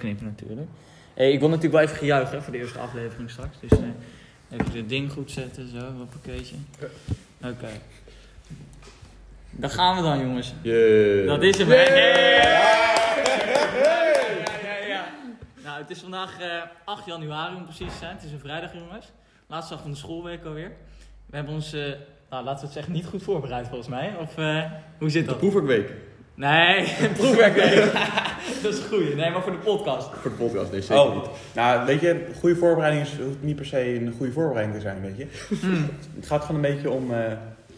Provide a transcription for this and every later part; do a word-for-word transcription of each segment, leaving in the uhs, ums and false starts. knippen natuurlijk. Hey, ik wil natuurlijk wel even gejuichen hè, voor de eerste aflevering straks. Dus uh, even dit ding goed zetten, zo, een pakketje. Oké. Okay. Daar gaan we dan, jongens. Yeah. Dat is hem, hè? Yeah. Yeah. Ja, ja, ja. Nou, het is vandaag uh, acht januari om precies te zijn. Het is een vrijdag, jongens. Laatste dag van de schoolweek alweer. We hebben ons, uh, nou, laten we het zeggen, niet goed voorbereid volgens mij. Of uh, hoe zit dat? De proefwerkweek. Nee, proefwerkweek. Dat is een goeie. Nee, maar voor de podcast. Voor de podcast, nee, zeker oh. niet. Nou, weet je, goede voorbereiding is, hoeft niet per se een goede voorbereiding te zijn, weet je. Mm. Het gaat gewoon een beetje om... Uh,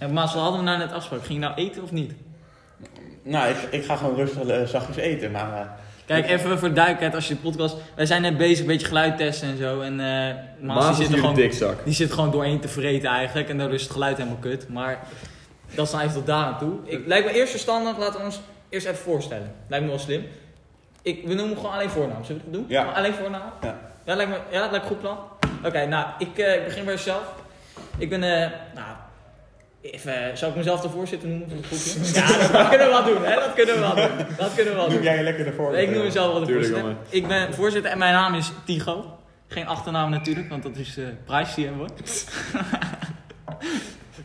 Ja, maar zo hadden we nou net afspraak. Ging je nou eten of niet? Nou, ik, ik ga gewoon rustig uh, zachtjes eten, maar... Uh, Kijk, even voor duidelijkheid als je de podcast... Wij zijn net bezig, een beetje geluid testen en zo. En uh, Maas, Maas die zit er gewoon, dikzak. Die zit gewoon doorheen te vreten eigenlijk. En daardoor is het geluid helemaal kut. Maar dat is dan even tot daar aan toe. Ik, lijkt me eerst verstandig, laten we ons eerst even voorstellen. Lijkt me wel slim. Ik, we noemen gewoon alleen voornaam. Zullen we dat doen? Ja. Maar alleen voornaam? Ja. Ja, lijkt me ja, lijkt me goed plan. Oké, okay, nou, ik uh, begin bij mezelf. Ik ben... Uh, nou, Even, uh, zou ik mezelf de voorzitter noemen van het groepje? Ja, dat kunnen we wel doen, hè? Dat kunnen we wel doen. Dat kunnen we wel doen. Noem jij je lekker de voorzitter? Ik noem mezelf wel de Tuurlijk, voorzitter. Jongen. Ik ben voorzitter en mijn naam is Tigo. Geen achternaam natuurlijk, want dat is uh, privacy en wat.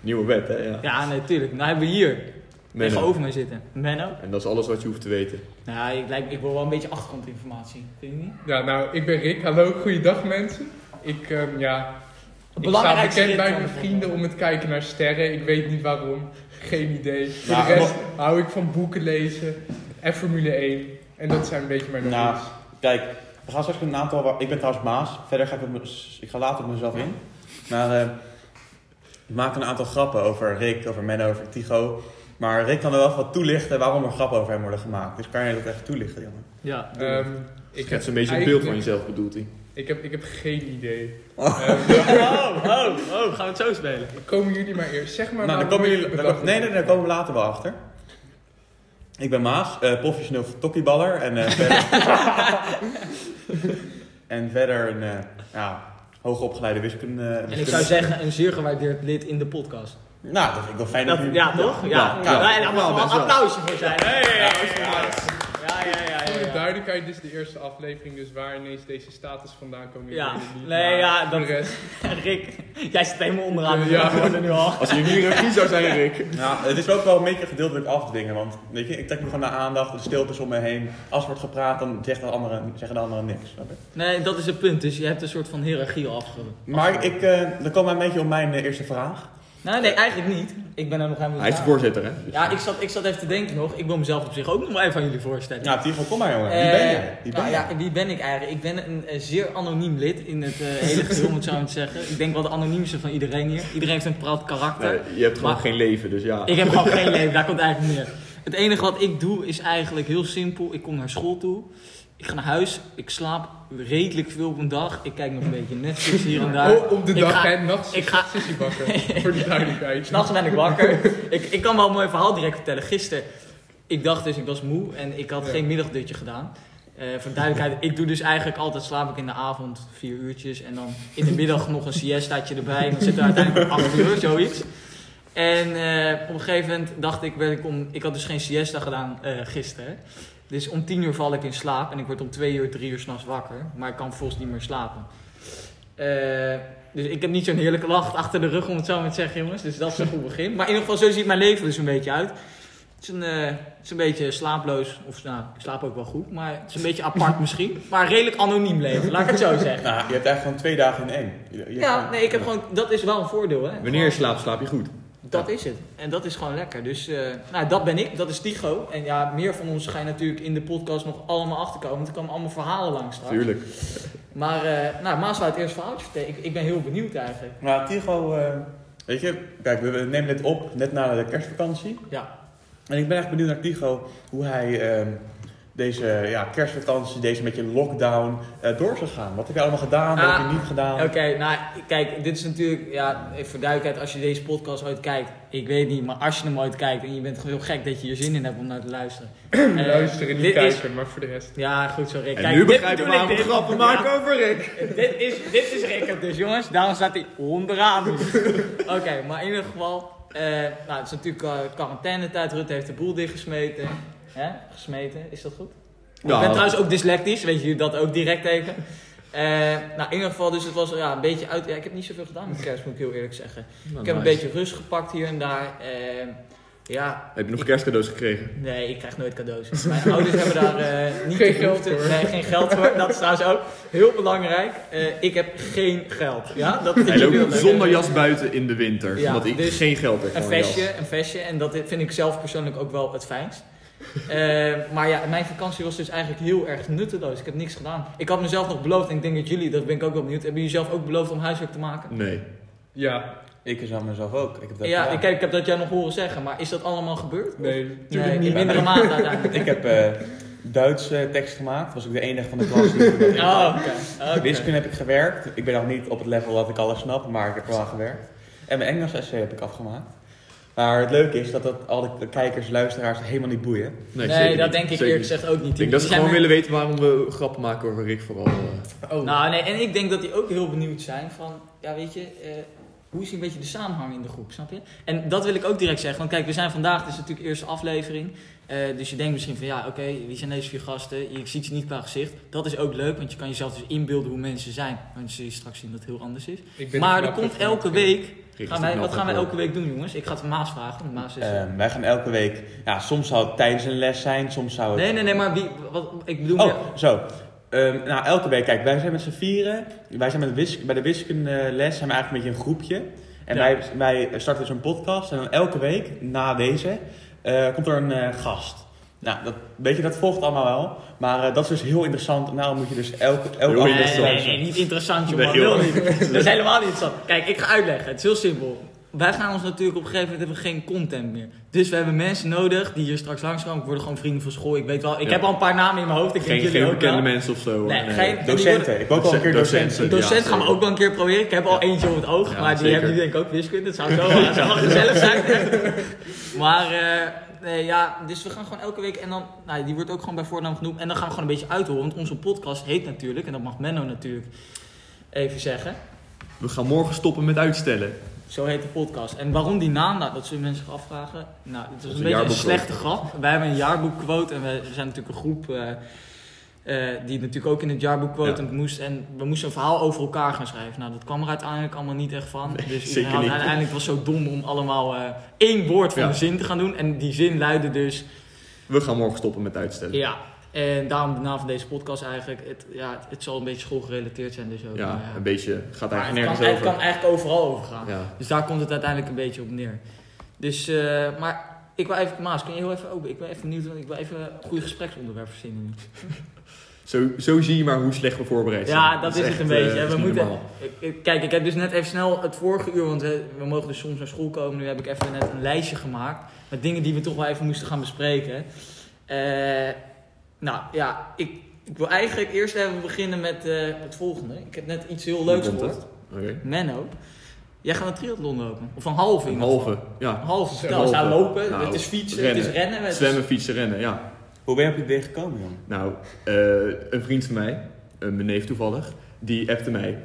Nieuwe wet, hè? Ja, ja natuurlijk. Nee, nou hebben we hier. Menno. Tegenover mij zitten. Menno. En dat is alles wat je hoeft te weten. Nou, ik, lijk, ik wil wel een beetje achtergrondinformatie. Vind je niet? Ja, nou, ik ben Rick. Hallo, goeiedag mensen. Ik, um, ja... Ik sta bekend bij mijn vrienden om het kijken naar sterren. Ik weet niet waarom. Geen idee. Voor nou, de rest hou ik van boeken lezen en Formule één. En dat zijn een beetje mijn nou, hobby's. Kijk, we gaan straks met een aantal... Waar... Ik ben trouwens Maas. Verder ga ik, op... ik ga later op mezelf in. Maar uh, ik maak een aantal grappen over Rick, over Menno, over Tigo. Maar Rick kan er wel wat toelichten waarom er grappen over hem worden gemaakt. Dus kan je dat even toelichten, jongen? Ja. Um, ik heb een beetje een beeld van jezelf, bedoelt hij. Ik heb, ik heb geen idee. Oh. Um, oh, oh, oh, gaan we het zo spelen? Komen jullie maar eerst. Zeg maar nou, dan komen jullie, dan kom, nee, nee, daar komen we later wel achter. Ik ben Maas, uh, professioneel tokkieballer. En uh, verder... en verder een uh, ja, hoogopgeleide wiskunde. Uh, en ik zou zeggen, een zeer gewaardeerd lid in de podcast. Nou, dat vind ik wel fijn dat, dat u... Ja, toch? Ja, ja, ja, ja. En daar mag een applausje voor zijn. Hey, hey, ja, ja, ja, ja. Voor de duidelijkheid, dit is de eerste aflevering, dus waar ineens deze status vandaan komen. Ja, niet, nee, ja, dat... de rest. Rick, jij zit helemaal onderaan. Dus ja, ja. Nu al. Als je nu regie zou zijn, Rick. Ja, het is ook wel een beetje gedeeltelijk afdwingen, want weet je, ik trek me gewoon naar aandacht, de stilte is om me heen. Als er wordt gepraat, dan zegt de andere, zeggen de anderen niks. Nee, dat is het punt, dus je hebt een soort van hiërarchie al afgeroepen. Maar ik, uh, dan komen we een beetje op mijn uh, eerste vraag. Nou, nee, eigenlijk niet. Ik ben er nog helemaal... Hij is de voorzitter, hè? Dus ja, ik zat, ik zat even te denken nog. Ik wil mezelf op zich ook nog maar even aan jullie voorstellen. Ja, Tigo, kom maar, jongen. Wie uh, ben jij? Wie ben nou, ja, wie ben ik eigenlijk? Ik ben een uh, zeer anoniem lid in het uh, hele geheel, moet zou ik zeggen. Ik denk wel de anoniemste van iedereen hier. Iedereen heeft een pracht karakter. Nee, je hebt gewoon geen leven, dus ja. Ik heb gewoon geen leven, daar komt eigenlijk neer. Het enige wat ik doe is eigenlijk heel simpel. Ik kom naar school toe. Ik ga naar huis, ik slaap redelijk veel op een dag. Ik kijk nog een beetje Netflix hier en daar. Oh, op de ik dag, hè? Nachts ik ga... is wakker, voor de duidelijkheid. Nachts ben ik wakker. ik, ik kan wel een mooi verhaal direct vertellen. Gisteren, ik dacht dus, ik was moe en ik had ja. geen middagdutje gedaan. Uh, voor de duidelijkheid, ik doe dus eigenlijk altijd, slaap ik in de avond vier uurtjes. En dan in de middag nog een siestaatje erbij. En dan zit er uiteindelijk acht uur, zoiets. En uh, op een gegeven moment dacht ik, werd ik om... Ik had dus geen siesta gedaan uh, gisteren, hè. Dus om tien uur val ik in slaap en ik word om twee uur, drie uur s'nachts wakker. Maar ik kan volgens niet meer slapen. Uh, dus ik heb niet zo'n heerlijke lach achter de rug om het zo maar te zeggen, jongens. Dus dat is een goed begin. Maar in ieder geval, zo ziet mijn leven dus een beetje uit. Het is een, uh, het is een beetje slaaploos. Of nou, ik slaap ook wel goed. Maar het is een beetje apart misschien. Maar een redelijk anoniem leven, laat ik het zo zeggen. Nou, je hebt eigenlijk gewoon twee dagen in één. Je, je ja, nee, ik heb gewoon, dat is wel een voordeel, hè. Wanneer je slaapt, slaap je goed. Dat is het. En dat is gewoon lekker. Dus uh, nou, dat ben ik. Dat is Tigo. En ja, meer van ons ga je natuurlijk in de podcast nog allemaal achterkomen. Want er komen allemaal verhalen langs straks. Tuurlijk. Maar uh, nou, Maas zou het eerst verhaaltje vertellen. Ik, ik ben heel benieuwd eigenlijk. Nou, Tigo, uh, weet je, kijk, we nemen dit op net na de kerstvakantie. Ja. En ik ben echt benieuwd naar Tigo hoe hij uh, deze ja, kerstvakantie, deze beetje lockdown uh, door zou gaan. Wat heb je allemaal gedaan? Ah, wat heb je niet gedaan? Oké, okay, nou kijk, dit is natuurlijk, ja, even voor duidelijkheid, als je deze podcast ooit kijkt, ik weet niet, maar als je hem ooit kijkt en je bent gewoon heel gek dat je er zin in hebt om naar te luisteren. Uh, luisteren, niet kijken, is... maar voor de rest. Ja, goed zo, Rick. En kijk, nu begrijp je waarom ik grappen maak ja, over Rick. Dit is, dit is Rick dus, jongens. Daarom staat hij onderaan. Oké, okay, maar in ieder geval, uh, nou, het is natuurlijk uh, quarantainetijd. Rutte heeft de boel dichtgesmeten. Hè? Gesmeten, is dat goed? Ik ja, ben trouwens ook dyslectisch, weet je dat ook direct tegen. Uh, nou, in ieder geval, dus het was ja, een beetje uit... Ja, ik heb niet zoveel gedaan met kerst, moet ik heel eerlijk zeggen. Nou, ik heb nice. een beetje rust gepakt hier en daar. Uh, ja, heb je nog ik... kerstcadeaus gekregen? Nee, ik krijg nooit cadeaus. Mijn ouders hebben daar uh, niet geen geld voor. Nee, geen geld voor. Dat is trouwens ook heel belangrijk. Uh, ik heb geen geld. Ja, dat vind ik heel leuk. Zonder jas buiten in de winter, ja, omdat ik dus geen geld heb. Een vestje, jas. een vestje. En dat vind ik zelf persoonlijk ook wel het fijnst. Uh, maar ja, mijn vakantie was dus eigenlijk heel erg nutteloos. Ik heb niks gedaan. Ik had mezelf nog beloofd en ik denk dat jullie, dat ben ik ook wel benieuwd. Hebben jullie zelf ook beloofd om huiswerk te maken? Nee. Ja, ik is aan mezelf ook. Ik heb dat ja, ik, ik heb dat jij nog horen zeggen, maar is dat allemaal gebeurd? Nee, natuurlijk nee, niet. In mindere mate uiteindelijk. Ik heb uh, Duits uh, tekst gemaakt. Was ik de enige van de klas die ik dat oh, oké. Okay. Okay. Wiskunde heb ik gewerkt. Ik ben nog niet op het level dat ik alles snap, maar ik heb wel gewerkt. En mijn Engels essay heb ik afgemaakt. Maar het leuke is dat dat al de kijkers, luisteraars helemaal niet boeien. Nee, nee dat niet. denk ik zeker eerlijk gezegd ook niet. Ik denk dat ze gewoon er... willen weten waarom we grappen maken over Rick vooral. Uh... Oh. Nou nee, en ik denk dat die ook heel benieuwd zijn van, ja weet je, uh, hoe is een beetje de samenhang in de groep, snap je? En dat wil ik ook direct zeggen, want kijk, we zijn vandaag, dit is natuurlijk de eerste aflevering. Uh, dus je denkt misschien van, ja oké, okay, wie zijn deze vier gasten? Je ziet ze niet qua gezicht. Dat is ook leuk, want je kan jezelf dus inbeelden hoe mensen zijn. Want ze straks zien dat het heel anders is. Maar er komt elke week... Gaan wij, wat gaan wij elke week doen, jongens? Ik ga het Maas vragen. Maas is, uh, wij gaan elke week... Ja, soms zou het tijdens een les zijn, soms zou het... Nee, nee, nee, maar wie... Wat, ik bedoel... Oh, ja. zo. Um, nou, elke week, kijk, wij zijn met z'n vieren. Wij zijn met wis, bij de wiskundeles zijn we eigenlijk een beetje een groepje. En ja. wij, wij starten dus een podcast. En dan elke week, na deze, uh, komt er een uh, gast. Nou, dat, weet je, dat volgt allemaal wel. Maar uh, dat is dus heel interessant. Nou moet je dus elke... elke nee, nee, nee, nee, niet interessant, jongen. Nee, heel niet. Dat is helemaal niet interessant. Kijk, ik ga uitleggen. Het is heel simpel. Wij gaan ons natuurlijk op een gegeven moment... hebben we geen content meer. Dus we hebben mensen nodig die hier straks langskomen. Ik word gewoon vrienden van school. Ik weet wel... Ik ja. heb al een paar namen in mijn hoofd. Ik geen geen ook bekende wel. mensen of zo. Nee, nee. Geen, docenten. Worden, ik heb ook al een keer docenten. Een docent ja, gaan we ook wel een keer proberen. Ik heb al eentje op het oog. Ja, maar die zeker. hebben nu denk ik ook wiskunde. Dat zou zo ja. zou gezellig zijn. Maar... Uh, Nee, ja, dus we gaan gewoon elke week en dan, nou, die wordt ook gewoon bij voornaam genoemd. En dan gaan we gewoon een beetje uitholen, want onze podcast heet natuurlijk, en dat mag Menno natuurlijk even zeggen. We gaan morgen stoppen met uitstellen. Zo heet de podcast. En waarom die naam? Nou, dat zullen mensen zich afvragen. Nou, het was een, een beetje een slechte grap. Wij hebben een jaarboekquote en we zijn natuurlijk een groep... Uh, Uh, die natuurlijk ook in het jaarboek quote ja. moest. En we moesten een verhaal over elkaar gaan schrijven. Nou, dat kwam er uiteindelijk allemaal niet echt van. Nee, dus zeker had, niet. Uiteindelijk was het zo dom om allemaal uh, één woord van ja. de zin te gaan doen. En die zin luidde dus... We gaan morgen stoppen met uitstellen. Ja, en daarom de naam van deze podcast eigenlijk. Het, ja, het zal een beetje schoolgerelateerd zijn dus ook. Ja, maar, ja. een beetje gaat eigenlijk nergens over. Het kan eigenlijk overal overgaan. Ja. Dus daar komt het uiteindelijk een beetje op neer. Dus, uh, maar... Ik wil even, Maas, kun je heel even open? Ik ben even benieuwd, want ik wil even een goede gespreksonderwerp verzinnen. Zo, zo zie je maar hoe slecht we voorbereid zijn. Ja, dat, dat is, is het een beetje. Uh, we we moeten, kijk, ik heb dus net even snel het vorige uur, want we, we mogen dus soms naar school komen. Nu heb ik even net een lijstje gemaakt met dingen die we toch wel even moesten gaan bespreken. Uh, nou ja, ik, ik wil eigenlijk eerst even beginnen met uh, het volgende. Ik heb net iets heel leuks gehoord. Okay. Menno. Jij gaat een triathlon lopen? Of een halve? Een halve, ja. Een halve, vertel. We gaan lopen, nou, het is fietsen, rennen. het is rennen. Het Zwemmen, is... fietsen, rennen, ja. Hoe ben je op die idee gekomen, Jan? Nou, uh, een vriend van mij, uh, mijn neef toevallig, die appte mij...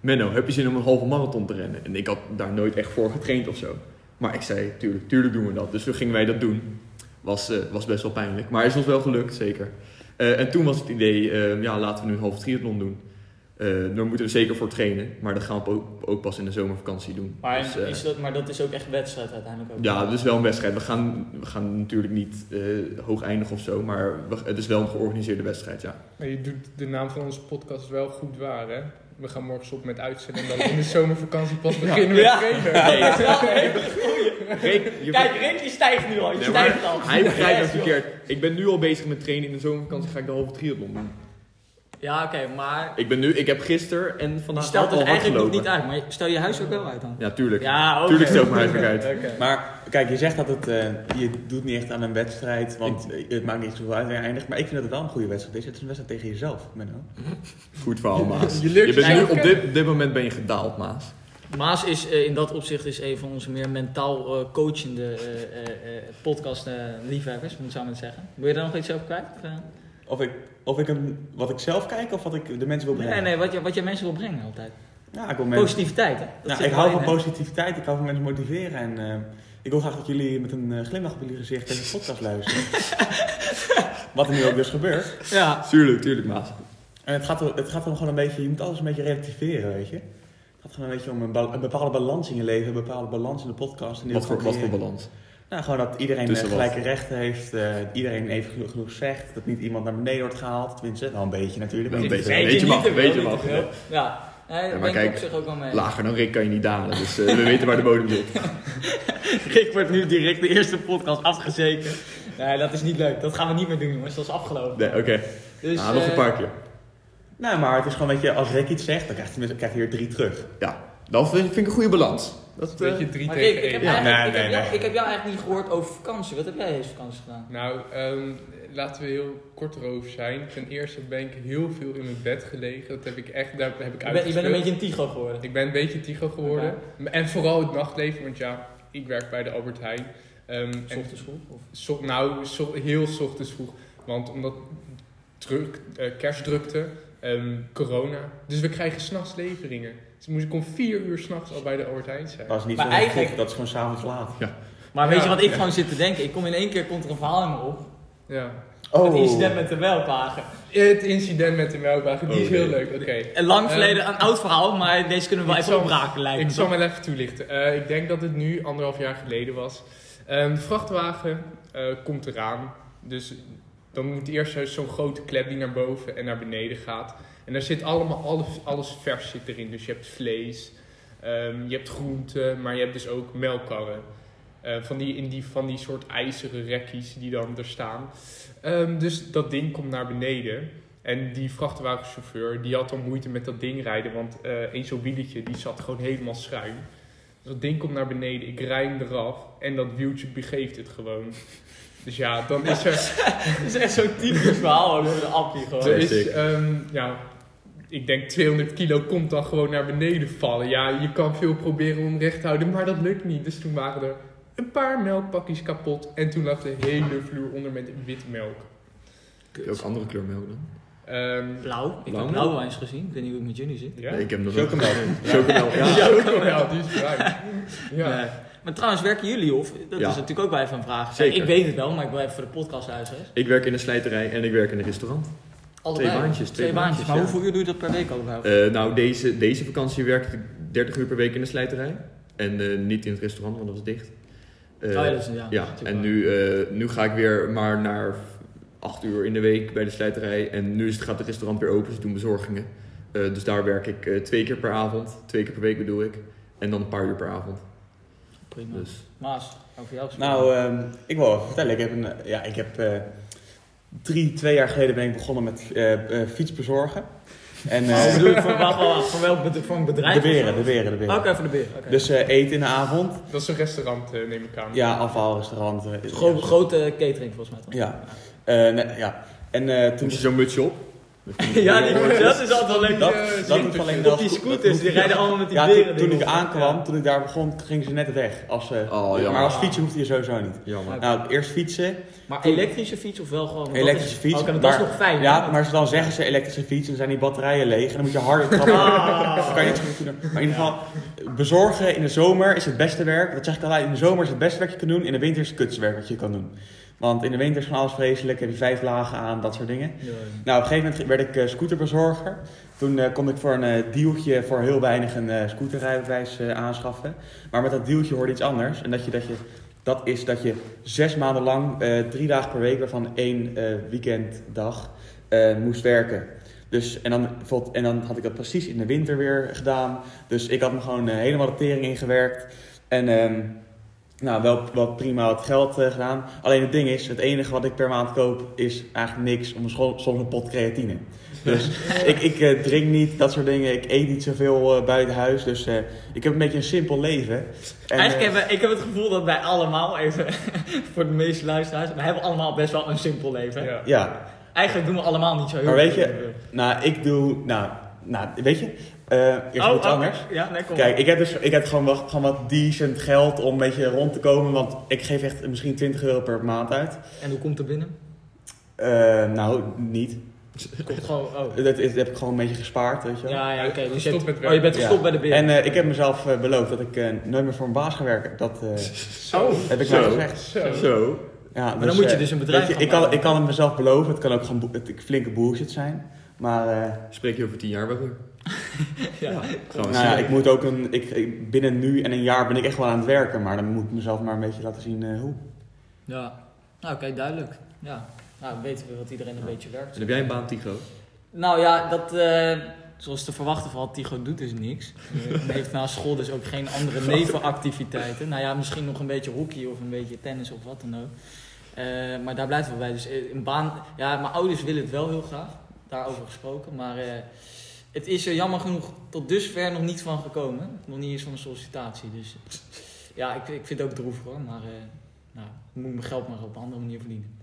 Menno, heb je zin om een halve marathon te rennen? En ik had daar nooit echt voor getraind of zo. Maar ik zei, tuurlijk, tuurlijk doen we dat. Dus toen gingen wij dat doen. Was, uh, was best wel pijnlijk, maar is ons wel gelukt, zeker. Uh, en toen was het idee, uh, ja, laten we nu een halve triathlon doen. Uh, daar moeten we zeker voor trainen, maar dat gaan we ook pas in de zomervakantie doen. Maar, dus, uh, is dat, maar dat is ook echt een wedstrijd uiteindelijk ook? Ja, dat is wel een wedstrijd. We gaan, we gaan natuurlijk niet uh, hoog eindigen of zo, maar we, het is wel een georganiseerde wedstrijd, ja. Maar je doet de naam van onze podcast wel goed waar, hè? We gaan morgen stoppen met uitzenden en dan in de zomervakantie pas beginnen ja. met trainen. Ja, nee, dat is wel een hele goeie. Kijk, Rick die stijgt nu al, je nee, stijgt al. Hij begrijpt dat verkeerd. Ik ben nu al bezig met trainen, in de zomervakantie ga ik de halve triathlon doen. Ja, oké, okay, maar... Ik ben nu, ik heb gisteren en vandaag al hard gelopen. Stelt het eigenlijk nog niet uit, maar stel je huis ook wel uit dan? Ja, tuurlijk. Ja, okay. Tuurlijk stel ik mijn huis ook uit. Okay. Maar kijk, je zegt dat het, uh, je doet niet echt aan een wedstrijd, want ik, het maakt niet zoveel uit en eindigt. Maar ik vind dat het wel een goede wedstrijd is. Het is een wedstrijd tegen jezelf, Menno. Goed verhaal, Maas. je je bent nu, op dit, dit moment ben je gedaald, Maas. Maas is uh, in dat opzicht is een van onze meer mentaal uh, coachende uh, uh, podcast-liefhebbers, uh, moet ik zo maar zeggen. Wil je daar nog iets over kwijt? Of, uh? Of ik, of ik een, wat ik zelf kijk of wat ik de mensen wil brengen? Nee, nee, wat je, wat je mensen wil brengen altijd. Ja, ik wil mensen... Positiviteit, hè? Dat nou, ik hou van in, positiviteit, ik hou van mensen motiveren en uh, Ik wil graag dat jullie met een uh, glimlach op jullie gezicht deze podcast luisteren. Wat er nu ook dus gebeurt. Ja, tuurlijk, tuurlijk, maat. En het gaat, het gaat om gewoon een beetje, je moet alles een beetje relativeren, weet je. Het gaat gewoon een beetje om een, ba- een bepaalde balans in je leven, een bepaalde balans in de podcast. En wat voor, wat voor balans? Nou, gewoon dat iedereen tussen gelijke wat? rechten heeft, uh, iedereen even genoeg, genoeg zegt, dat niet iemand naar beneden wordt gehaald. Tenminste, wel een beetje natuurlijk. Een beetje, een beetje mag, een beetje mag. Ja. Ja, ja, maar kijk, zich ook al mee. Lager dan Rick kan je niet dalen, dus uh, we weten waar de bodem zit. Rick wordt nu direct de eerste podcast afgezekerd. Nee, dat is niet leuk. Dat gaan we niet meer doen, jongens. Dat is afgelopen. Nee, oké. Okay. Dus, nou, nog een paar keer. Nou, maar het is gewoon, weet je, als Rick iets zegt, dan krijgt hij krijg weer drie terug. Ja, dat vind ik een goede balans. Dat is een beetje drie tegen één. Ik heb jou eigenlijk niet gehoord over vakantie. Wat heb jij deze vakantie gedaan? Nou, um, laten we heel kort erover zijn. Ten eerste ben ik heel veel in mijn bed gelegen. Dat heb ik echt, daar heb ik uitgespeeld. Je bent een beetje een tigo geworden. Ik ben een beetje een tigo geworden. Okay. En vooral het nachtleven, want ja, ik werk bij de Albert Heijn. Um, ochtends vroeg? Of? So, nou, so, heel ochtends vroeg. Want omdat druk, uh, kerstdrukte, um, corona. Dus we krijgen 's nachts leveringen. Dus moest ik om vier uur s'nachts al bij de Albert Heijn zijn. Dat is niet maar zo eigenlijk... goed, dat is gewoon s'avonds laat. Ja. Maar weet ja, je wat ik ja. gewoon zit te denken? Ik kom in één keer, komt er een verhaal in me op. Ja. Oh. Het incident met de melkwagen. Het incident met de melkwagen, die oh, is heel nee. leuk. Okay. Een lang verleden, een oud verhaal, maar deze kunnen we wel even opraken lijken. Ik zal maar even toelichten. Uh, ik denk dat het nu anderhalf jaar geleden was. Uh, de vrachtwagen uh, komt eraan. Dus dan moet eerst zo'n grote klep die naar boven en naar beneden gaat. En daar zit allemaal, alles, alles vers zit erin. Dus je hebt vlees, um, je hebt groenten, maar je hebt dus ook melkkarren. Uh, van, die, in die, van die soort ijzeren rekkies die dan er staan. Um, dus dat ding komt naar beneden. En die vrachtwagenchauffeur, die had al moeite met dat ding rijden. Want uh, één zo'n wieltje, die zat gewoon helemaal schuin. Dus dat ding komt naar beneden, ik rij hem eraf. En dat wieltje begeeft het gewoon. Dus ja, dan is er... Het is echt zo'n typisch verhaal door de appie gewoon. Er is... Um, ja, ik denk tweehonderd kilo komt dan gewoon naar beneden vallen. Ja, je kan veel proberen om recht te houden, maar dat lukt niet. Dus toen waren er een paar melkpakjes kapot. En toen lag de hele vloer onder met wit melk. Kun je ook andere kleur melk dan? Um, blauw. Ik blauw heb blauw eens gezien. Ik weet niet hoe het met jullie zit. Ja? Nee, ik heb nog Chocomelk. Chocomelk. Ja. Chocomelk, die is bruin. Ja. Nee. Maar trouwens, werken jullie of? Dat ja. is natuurlijk ook wel even een vraag. Zeker. Ik weet het wel, maar ik wil even voor de podcast uitzeggen. Ik werk in een slijterij en ik werk in een restaurant. Allebei. Twee baantjes. Twee, twee baantjes. baantjes maar ja. Hoeveel uur doe je dat per week allemaal? Uh, nou, deze, deze vakantie werkte ik dertig uur per week in de slijterij. En uh, niet in het restaurant, want dat was dicht. Uh, oh ja, dat is, ja, ja. Dat is en nu, uh, nu ga ik weer maar naar acht uur in de week bij de slijterij. En nu is het, gaat het restaurant weer open, ze doen bezorgingen. Uh, dus daar werk ik uh, twee keer per avond. Twee keer per week bedoel ik. En dan een paar uur per avond. Prima. Dus. Maas, over jou gesproken. Nou, um, ik wil even vertellen. Ik heb, een, ja, ik heb uh, drie, twee jaar geleden ben ik begonnen met uh, uh, fiets bezorgen. En, uh, oh, bedoel ik voor, voor welk voor een bedrijf? De beren, de beren, de beren. Oké, okay, voor de beren. Okay. Dus uh, eten in de avond. Dat is een restaurant, uh, neem ik aan. Ja, afvalrestaurant. Uh, is Gro- grote catering volgens mij. Toch? Ja. Uh, nee, ja. En uh, toen... Moest je zo'n mutsje op? Ja, die, dat is altijd alleen dat, dat, dat is alleen dat. Die scooters, die rijden allemaal met die ja, beren. Toen, toen ik aankwam, toen ik daar begon, ging ze net weg. Als, uh, oh, maar als fietsen hoefde je sowieso niet. Jammer. Nou, eerst fietsen. Maar toen, elektrische fiets of wel gewoon? Elektrische fiets. Oh, okay, maar, dat is nog fijn. Ja, maar, maar dan zeggen ze elektrische fiets en dan zijn die batterijen leeg. En dan moet je harder trappen. Ah. Kan je iets goed doen. Maar in ieder geval, bezorgen in de zomer is het beste werk. Dat zeg ik altijd, in de zomer is het beste werk je kan doen. In de winter is het kutste werk wat je kan doen. Want in de winter is van alles vreselijk, heb je vijf lagen aan, dat soort dingen. Ja, ja. Nou, op een gegeven moment werd ik uh, scooterbezorger. Toen uh, kon ik voor een uh, dealtje voor heel weinig een uh, scooterrijbewijs uh, aanschaffen. Maar met dat dealtje hoorde iets anders. En dat, je, dat, je, dat is dat je zes maanden lang, uh, drie dagen per week, waarvan één uh, weekenddag, uh, moest werken. Dus, en, dan, en dan had ik dat precies in de winter weer gedaan. Dus ik had me gewoon uh, helemaal de tering ingewerkt. En... Um, Nou, wel, wel prima wat geld uh, gedaan. Alleen het ding is, het enige wat ik per maand koop is eigenlijk niks. Om een school, soms een pot creatine. Dus ik, ik uh, drink niet, dat soort dingen. Ik eet niet zoveel uh, buiten huis. Dus uh, ik heb een beetje een simpel leven. En, eigenlijk hebben, ik heb het gevoel dat wij allemaal, even voor de meeste luisteraars, we hebben allemaal best wel een simpel leven. Ja. ja. Eigenlijk doen we allemaal niet zo heel veel. Maar weet je, doen. nou ik doe, nou, nou weet je... Uh, eerst oh, wat oh, anders. Ja, nee, kom. Kijk, ik heb, dus, ik heb gewoon, wat, gewoon wat decent geld om een beetje rond te komen. Want ik geef echt misschien twintig euro per maand uit. En hoe komt het binnen? Uh, nou, niet. Komt gewoon, oh. dat, dat heb ik gewoon een beetje gespaard, weet je wel. Ja, ja, oké. Okay. Dus je, oh, je bent gestopt ja. bij de beer. En uh, ik heb mezelf uh, beloofd dat ik uh, nooit meer voor een baas ga werken. Dat uh, zo. heb ik zo. nou gezegd. Zo. zo. Ja, maar dus, dan moet je dus een bedrijf je, ik, kan, ik kan het mezelf beloven. Het kan ook gewoon bo- flinke bullshit zijn. Maar... Uh, spreek je over tien jaar wel weer? ja. ja. Nou ja, ik moet ook een... Ik, ik, binnen nu en een jaar ben ik echt wel aan het werken. Maar dan moet ik mezelf maar een beetje laten zien uh, hoe. Ja. Nou, kijk, duidelijk. Ja. Nou, dan weten we wat iedereen een ja. beetje werkt. En heb jij een baan, Tycho? Nou ja, dat... Uh, zoals te verwachten valt, Tycho doet dus niks. Hij heeft na school dus ook geen andere nevenactiviteiten. Nou ja, misschien nog een beetje hockey of een beetje tennis of wat dan ook. Uh, maar daar blijft wel bij. Dus een baan... Ja, mijn ouders willen het wel heel graag. Daarover gesproken. Maar uh, het is er jammer genoeg tot dusver nog niet van gekomen. Nog niet eens van een sollicitatie. Dus ja, ik, ik vind het ook droevig hoor. Maar uh, nou, ik moet mijn geld maar op een andere manier verdienen.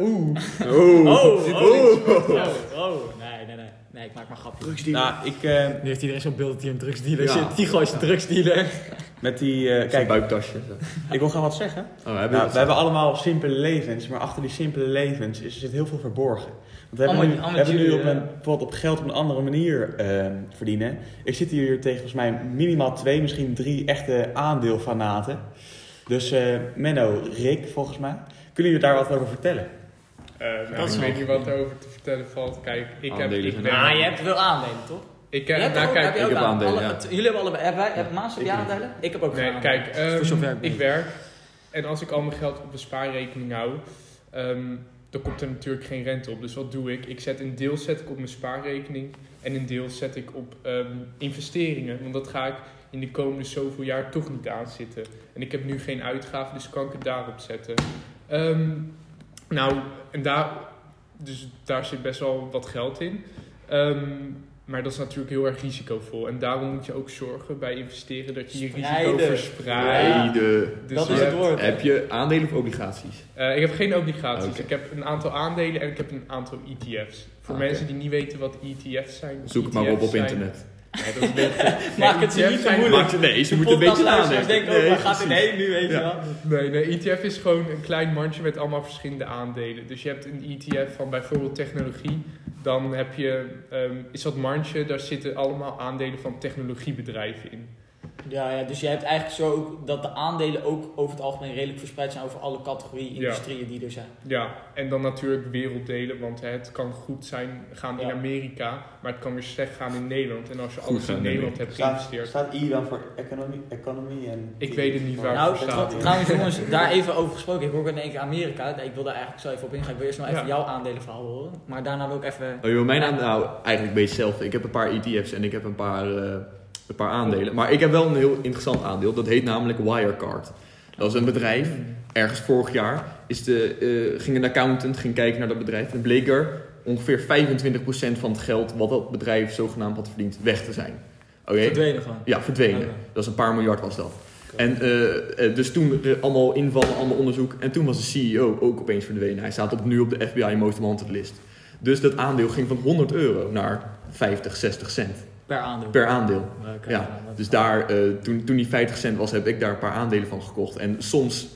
Oeh. Oeh. Oh, oh, oh, oh. Nee, nee, nee. Nee, ik maak maar grapjes. Drugsdealer. Nou, ik, uh, nu heeft iedereen zo'n beeld dat hij een drugsdealer ja. zit. Tycho is een drugsdealer. Met die... Uh, kijk, zijn buiktasje. Ik wil graag wat zeggen. Oh, we hebben, nou, we hebben allemaal simpele levens. Maar achter die simpele levens is, zit heel veel verborgen. Want we hebben nu, we hebben nu op een, bijvoorbeeld op geld op een andere manier uh, verdienen. Ik zit hier tegen volgens mij minimaal twee, misschien drie echte aandeelfanaten. Dus uh, Menno, Rick volgens mij. Kunnen jullie daar wat over vertellen? Uh, nou, ik weet niet wat er over te vertellen valt. Kijk, ik aandelen. heb... Ik ben... Ah, je hebt wel aandelen, toch? Ik heb, nou, ook, kijk, heb ik heb aandelen, alle, ja. het, Jullie hebben allebei... Hebben wij, ja. Maas, heb jij aandelen? Ik heb ook nee, aandelen. Kijk, um, dus ik, ik werk. En als ik al mijn geld op een spaarrekening hou... Um, dan komt er natuurlijk geen rente op. Dus wat doe ik? Ik zet een deel zet ik op mijn spaarrekening... en een deel zet ik op um, investeringen. Want dat ga ik in de komende zoveel jaar toch niet aanzitten. En ik heb nu geen uitgaven, dus kan ik het daarop zetten. Um, nou, en daar, dus daar zit best wel wat geld in. Um, maar dat is natuurlijk heel erg risicovol. En daarom moet je ook zorgen bij investeren dat je je risico verspreidt. Dus dat is het woord. Heb je aandelen of obligaties? Uh, ik heb geen obligaties. Okay. Ik heb een aantal aandelen en ik heb een aantal E T F's. Voor okay. mensen die niet weten wat E T F's zijn. Zoek het maar op op internet. Nee, dat is beetje... Maak nee, het ze niet zo moeilijk. Maak, nee, ze moeten een beetje aanleggen. Denk ook, nee, waar gaat het heen nu even? Ja. Nee, nee, E T F is gewoon een klein mandje met allemaal verschillende aandelen. Dus je hebt een E T F van bijvoorbeeld technologie. Dan heb je, um, is dat mandje, daar zitten allemaal aandelen van technologiebedrijven in. Ja, ja, dus je hebt eigenlijk zo dat de aandelen ook over het algemeen redelijk verspreid zijn over alle categorieën, industrieën ja. die er zijn. Ja, en dan natuurlijk werelddelen, want het kan goed zijn gaan ja. in Amerika, maar het kan weer slecht gaan in Nederland. En als je goed alles in Nederland hebt geïnvesteerd... Staat I dan voor economie, economie en... Ik weet het niet waar nou, het staat. Nou, trouwens jongens, daar even over gesproken. Ik hoor in één keer Amerika. Ik wil daar eigenlijk zo even op ingaan. Ik wil eerst nog even ja. jouw aandelenverhaal horen, maar daarna wil ik even... Oh joh, mijn aandeel... Nou, eigenlijk ben je hetzelfde. Ik heb een paar E T F's en ik heb een paar... Uh... Een paar aandelen. Maar ik heb wel een heel interessant aandeel. Dat heet namelijk Wirecard. Dat is een bedrijf. Ergens vorig jaar is de, uh, ging een accountant ging kijken naar dat bedrijf. En bleek er ongeveer vijfentwintig procent van het geld wat dat bedrijf zogenaamd had verdiend weg te zijn. Okay? Verdwenen gewoon? Ja, verdwenen. Okay. Dat is een paar miljard was dat. Okay. En uh, dus toen uh, allemaal invallen, allemaal onderzoek. En toen was de C E O ook opeens verdwenen. Hij staat op, nu op de F B I Most Wanted list. Dus dat aandeel ging van honderd euro naar vijftig, zestig cent. Per aandeel. Per aandeel. Okay, ja. Ja, dus daar, uh, toen, toen die vijftig cent was, heb ik daar een paar aandelen van gekocht. En soms,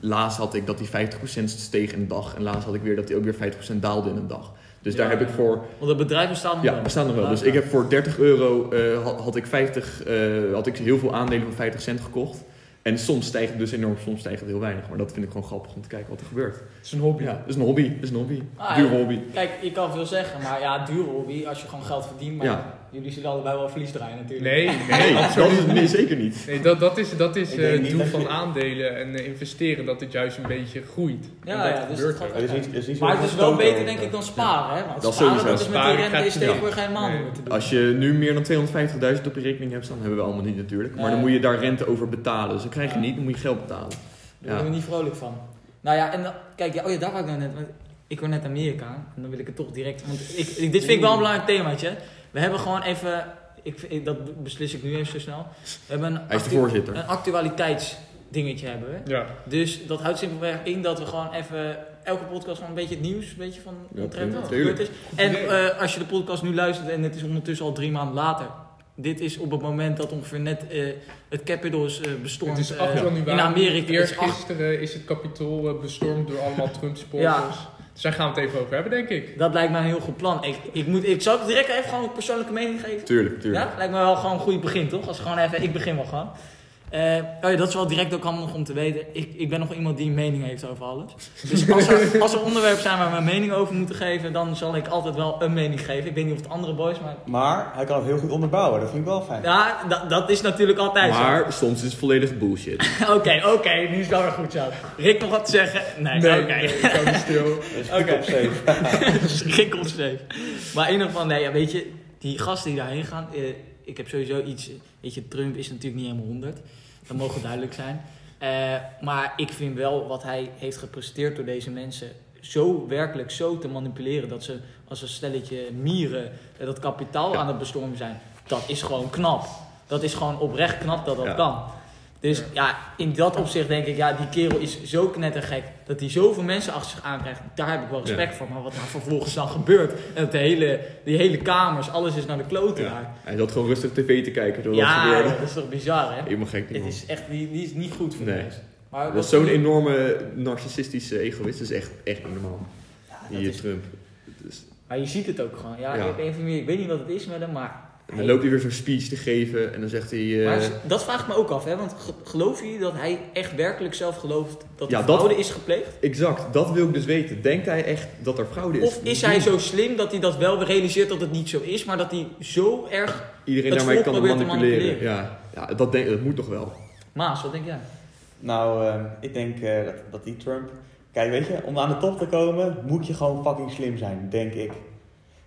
laatst had ik dat die vijftig procent steeg in een dag. En laatst had ik weer dat die ook weer vijftig procent daalde in een dag. Dus ja, daar heb ik voor... Want het bedrijf bestaat nog wel. Ja, bestaat nog wel. Dus ik heb voor dertig euro uh, had, had, ik vijftig, uh, had ik heel veel aandelen van vijftig cent gekocht. En soms stijgt het dus enorm, soms stijgt het heel weinig. Maar dat vind ik gewoon grappig om te kijken wat er gebeurt. Het is een hobby. Ja, het is een hobby. Het is een hobby. Ah, duur ja. hobby. Kijk, je kan veel zeggen, maar ja, duur hobby als je gewoon geld verdient. Maar ja. jullie zullen allebei wel verlies draaien natuurlijk. Nee, nee, dat is het nee, zeker niet. Nee, dat, dat is, dat is uh, het doel van je... aandelen en uh, investeren, dat het juist een beetje groeit. Ja, ja, dus het gaat, is niet, is niet maar het is wel beter denk ik dan sparen. Ja. Hè? Want dat sparen, sowieso. Dat is met die rente is tegenwoordig ja. helemaal niet te doen. Als je nu meer dan tweehonderdvijftigduizend op je rekening hebt, dan hebben we allemaal niet natuurlijk. Maar dan moet je daar rente over betalen. Dus dan krijg je niet, dan moet je geld betalen. Daar ben ik niet vrolijk van. Nou ja, en kijk, ja, oh ja, daar wou ik nou net. Ik hoor net Amerika, en dan wil ik het toch direct. Want ik, ik, dit vind ik wel een belangrijk themaatje. We hebben gewoon even, ik, ik, dat beslis ik nu even zo snel. We hebben een, Hij is actu- de voorzitter. Een actualiteitsdingetje hebben we. Ja. Dus dat houdt simpelweg in dat we gewoon even elke podcast gewoon een beetje het nieuws, een beetje van ja, omtrent wat er gebeurd is. En uh, als je de podcast nu luistert en het is ondertussen al drie maanden later. Dit is op het moment dat ongeveer net uh, het Capitol is uh, bestormd het is uh, in Amerika. Eergisteren is, acht... is het Capitol uh, bestormd door allemaal Trump-supporters. Ja. Dus daar gaan we het even over hebben, denk ik. Dat lijkt mij een heel goed plan. Ik, ik, moet, ik zal het direct even gewoon een persoonlijke mening geven. Tuurlijk, tuurlijk. Ja, lijkt me wel gewoon een goed begin, toch? Als gewoon even, ik begin wel gewoon. Uh, oh ja, dat is wel direct ook handig om te weten. Ik, ik ben nog iemand die een mening heeft over alles. Dus als er, als er onderwerpen zijn waar we een mening over moeten geven, dan zal ik altijd wel een mening geven. Ik weet niet of het andere boys, maar... Maar hij kan het heel goed onderbouwen, dat vind ik wel fijn. Ja, d- dat is natuurlijk altijd maar, zo. Maar soms is het volledig bullshit. Oké, oké, okay, okay, nu is het wel weer goed zo. Rick nog wat te zeggen? Nee, nee oké. Okay. Nee, ik kan niet stil. Oké. Rick op safe. Maar in ieder geval, nee, ja, weet je, die gasten die daarheen gaan... Uh, ik heb sowieso iets... Weet je, Trump is natuurlijk niet helemaal honderd. Dat mogen duidelijk zijn. Uh, maar ik vind wel wat hij heeft gepresteerd door deze mensen zo werkelijk zo te manipuleren. Dat ze als een stelletje mieren uh, dat kapitaal ja. aan het bestormen zijn. Dat is gewoon knap. Dat is gewoon oprecht knap dat dat ja. kan. Dus ja. ja, in dat opzicht denk ik, ja, die kerel is zo knettergek. Dat hij zoveel mensen achter zich aankrijgt. Daar heb ik wel respect ja. voor. Maar wat daar vervolgens dan gebeurt. En dat de hele, die hele kamers, alles is naar de klote ja. daar. Hij zat gewoon rustig tv te kijken. Door ja, dat, ja, dat is toch bizar, hè? Helemaal gek. Het is echt, die, die is niet goed voor nee. mensen. Maar dat is zo'n enorme narcissistische egoïst. Dat is echt, echt niet normaal. Ja, Hier, is... Trump. Is... Maar je ziet het ook gewoon. Ja, ja. Ik, even, ik weet niet wat het is met hem, maar... En dan loopt hij weer zo'n speech te geven en dan zegt hij... Uh... Maar dat vraagt me ook af, hè? Want geloof je dat hij echt werkelijk zelf gelooft dat er ja, fraude dat... is gepleegd? Exact, dat wil ik dus weten. Denkt hij echt dat er fraude is? Of is hij zo slim dat hij dat wel realiseert dat het niet zo is, maar dat hij zo erg iedereen daarmee kan manipuleren. manipuleren. Ja, ja dat, denk, dat moet toch wel. Maas, wat denk jij? Nou, uh, ik denk uh, dat, dat die Trump... Kijk, weet je, om aan de top te komen moet je gewoon fucking slim zijn, denk ik.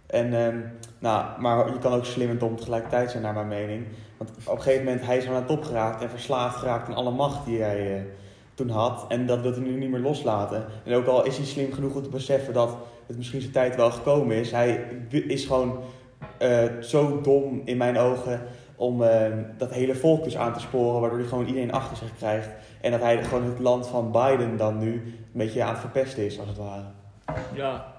En, um, nou, maar je kan ook slim en dom tegelijkertijd zijn, naar mijn mening. Want op een gegeven moment, hij is aan de top geraakt en verslaafd geraakt aan alle macht die hij uh, toen had. En dat wil hij nu niet meer loslaten. En ook al is hij slim genoeg om te beseffen dat het misschien zijn tijd wel gekomen is. Hij is gewoon uh, zo dom in mijn ogen om uh, dat hele volk dus aan te sporen. Waardoor hij gewoon iedereen achter zich krijgt. En dat hij gewoon het land van Biden dan nu een beetje aan het verpesten is, als het ware. Ja.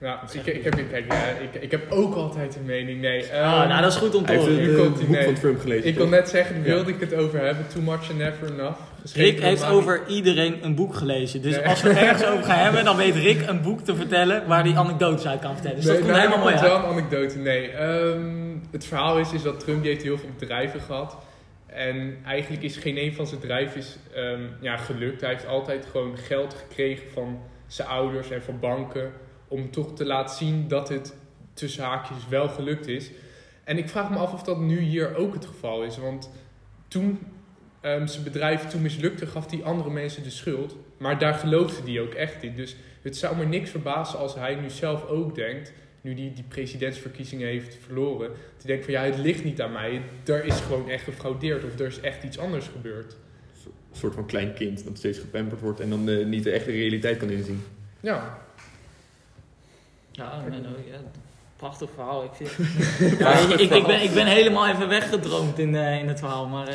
Ja, ik, ik, heb, kijk, ja ik, ik heb ook altijd een mening, nee. Um, ah, nou, dat is goed om te horen. Hij heeft het boek van Trump gelezen. Ik wil net zeggen, daar wilde ja. ik het over hebben. Too much and never enough. Rick heeft Mami. Over iedereen een boek gelezen. Dus nee. als we het ergens over gaan hebben, dan weet Rick een boek te vertellen waar hij anekdotes uit kan vertellen. Dus nee, dat komt nou, helemaal mooi uit. Wel een anekdote, nee. Um, het verhaal is, is dat Trump die heeft heel veel bedrijven gehad. En eigenlijk is geen een van zijn bedrijven um, ja, gelukt. Hij heeft altijd gewoon geld gekregen van zijn ouders en van banken. Om toch te laten zien dat het tussen haakjes wel gelukt is. En ik vraag me af of dat nu hier ook het geval is. Want toen um, zijn bedrijf toen mislukte, gaf hij andere mensen de schuld. Maar daar geloofde hij ook echt in. Dus het zou me niks verbazen als hij nu zelf ook denkt... nu hij die, die presidentsverkiezingen heeft verloren... dat hij denkt van ja, het ligt niet aan mij. Er is gewoon echt gefraudeerd of er is echt iets anders gebeurd. Een soort van klein kind dat steeds gepamperd wordt... en dan uh, niet de echte realiteit kan inzien. Ja. Ja, oh, nee, no, yeah. Prachtig verhaal. Ik, vind... ja, ik, ik, ik, ben, ik ben helemaal even weggedroomd in, uh, in het verhaal. Maar, uh...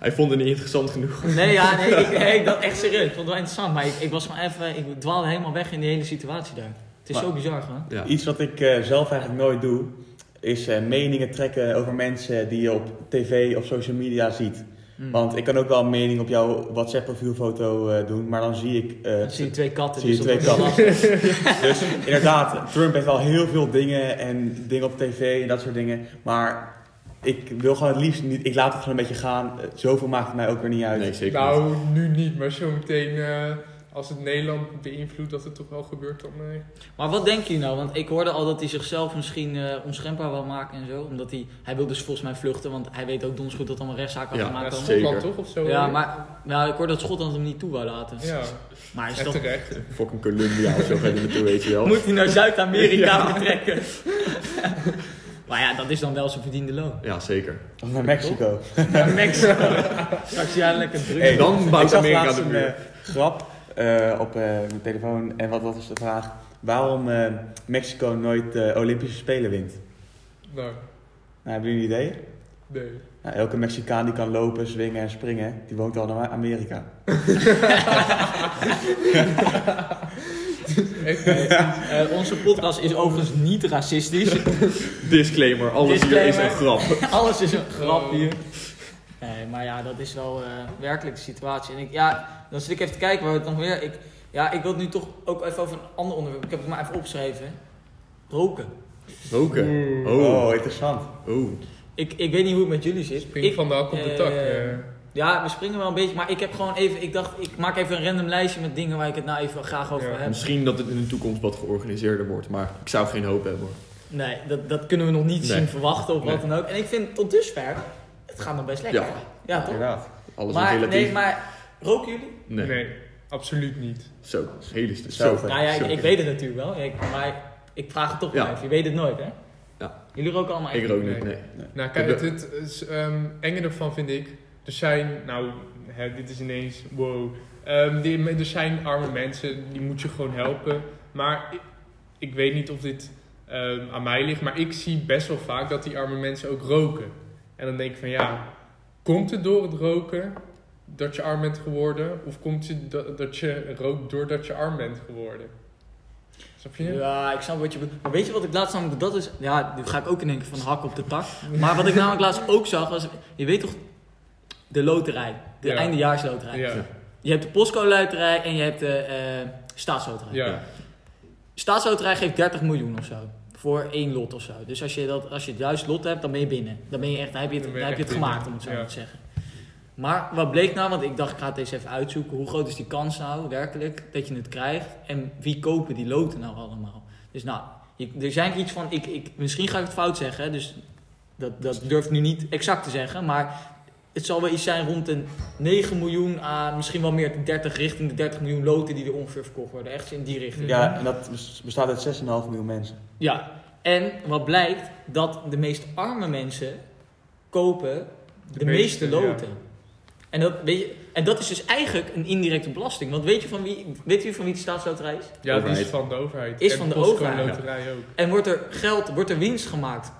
Hij vond het niet interessant genoeg. Nee, ja, nee ik, hey, dat echt serieus. Ik vond het wel interessant. Maar ik, ik was maar even, ik dwaalde helemaal weg in die hele situatie daar. Het is maar, zo bizar, hè? Ja. Iets wat ik uh, zelf eigenlijk nooit doe, is uh, meningen trekken over mensen die je op tv of social media ziet. Mm. Want ik kan ook wel een mening op jouw WhatsApp profielfoto uh, doen, maar dan zie ik... Uh, dan zie je twee katten. Zie je dus twee katten. Dus inderdaad, Trump heeft wel heel veel dingen en dingen op tv en dat soort dingen. Maar ik wil gewoon het liefst niet... Ik laat het gewoon een beetje gaan. Zoveel maakt het mij ook weer niet uit. Nee, zeker nou, niet. Nu niet, maar zometeen uh, als het Nederland beïnvloedt dat het toch wel gebeurt dan nee. Maar wat denk je nou? Want ik hoorde al dat hij zichzelf misschien uh, onschendbaar wil maken en zo. Omdat hij... Hij wil dus volgens mij vluchten, want hij weet ook donsgoed dat allemaal rechtszaken ja, gemaakt worden. Ja, Schotland toch of zo? Ja, maar nou, ik hoorde dat Schotland hem niet toe wou laten. Ja, maar is echt dat... terecht. Fucking Columbia of zo gaat hij naartoe, weet je wel. Moet hij naar Zuid-Amerika betrekken? Ja. Maar ja, dat is dan wel zijn verdiende loon. Ja, zeker. Of naar Mexico. Naar Mexico. Straks jij lekker druk. Hey, dan bouwt Amerika de muur. Grap. Uh, op uh, mijn telefoon. En wat, wat was de vraag? Waarom uh, Mexico nooit de uh, Olympische Spelen wint? Nou. nou hebben jullie een idee? Nee. Nou, elke Mexicaan die kan lopen, zwingen en springen, die woont al in Amerika. Ja. Uh, onze podcast is overigens niet racistisch. Disclaimer, alles Disclaimer. Hier is een grap. Alles is een grap hier. Nee, maar ja, dat is wel uh, werkelijk de situatie. En ik, ja, dan zit ik even te kijken waar we het nog weer... Ik, Ja, ik wil het nu toch ook even over een ander onderwerp. Ik heb het maar even opgeschreven. Roken. Roken? Oh, oh interessant. Oh. Ik, ik weet niet hoe het met jullie zit. Spring ik, van de hak op de tak. Uh, ja, we springen wel een beetje. Maar ik heb gewoon even... Ik dacht, ik maak even een random lijstje met dingen waar ik het nou even graag over ja. heb. Misschien dat het in de toekomst wat georganiseerder wordt. Maar ik zou geen hoop hebben hoor. Nee, dat, dat kunnen we nog niet nee. zien verwachten of nee. wat dan ook. En ik vind tot dusver... Het gaat nog best lekker. Ja, ja toch? Inderdaad. Alles maar, relatief. Nee, maar roken jullie? Nee. nee. Absoluut niet. Zo, dat is heel stuk. Nou ja, ik, ik weet het natuurlijk wel, ik, maar ik vraag het toch wel ja. even. Je weet het nooit, hè? Ja. Jullie roken allemaal echt? Ik rook niet, nee. nee. nee. Nou kijk, het, het is, um, enge ervan vind ik, er zijn, nou, hè, dit is ineens, wow. Um, die, er zijn arme mensen, die moet je gewoon helpen. Maar ik, ik weet niet of dit um, aan mij ligt, maar ik zie best wel vaak dat die arme mensen ook roken. En dan denk ik van ja, komt het door het roken dat je arm bent geworden? Of komt het dat, dat je rookt doordat je arm bent geworden? Snap je? Ja, ik snap wat je bedoelt. Maar weet je wat ik laatst namelijk... Dat is, ja, dit ga ik ook in denken van hak op de tak. Maar wat ik namelijk laatst ook zag was... Je weet toch de loterij? De ja. eindejaarsloterij. Ja. Je hebt de postcode-loterij en je hebt de uh, staatsloterij. Ja. Ja. Staatsloterij geeft dertig miljoen of zo. Voor één lot of zo. Dus als je, dat, als je het juiste lot hebt, dan ben je binnen. Dan ben je echt, dan heb je het, dan dan je heb je het gemaakt, om het zo ja. te zeggen. Maar wat bleek nou, want ik dacht ik ga het eens even uitzoeken. Hoe groot is die kans nou werkelijk dat je het krijgt? En wie kopen die loten nou allemaal? Dus nou, je, er zijn iets van, ik, ik, misschien ga ik het fout zeggen. Dus dat, dat durf ik nu niet exact te zeggen. Maar het zal wel iets zijn rond de negen miljoen aan, misschien wel meer dertig richting de dertig miljoen loten die er ongeveer verkocht worden. Echt in die richting. Ja, en dat bestaat uit zes komma vijf miljoen mensen. Ja, en wat blijkt dat de meest arme mensen kopen de, de meeste, meeste loten. Ja. En dat, weet je, en dat is dus eigenlijk een indirecte belasting. Want weet je van wie, weet je van wie de staatsloterij is? Ja, overheid. Die is van de overheid. Is en van de overheid. Ook. En wordt er geld, wordt er winst gemaakt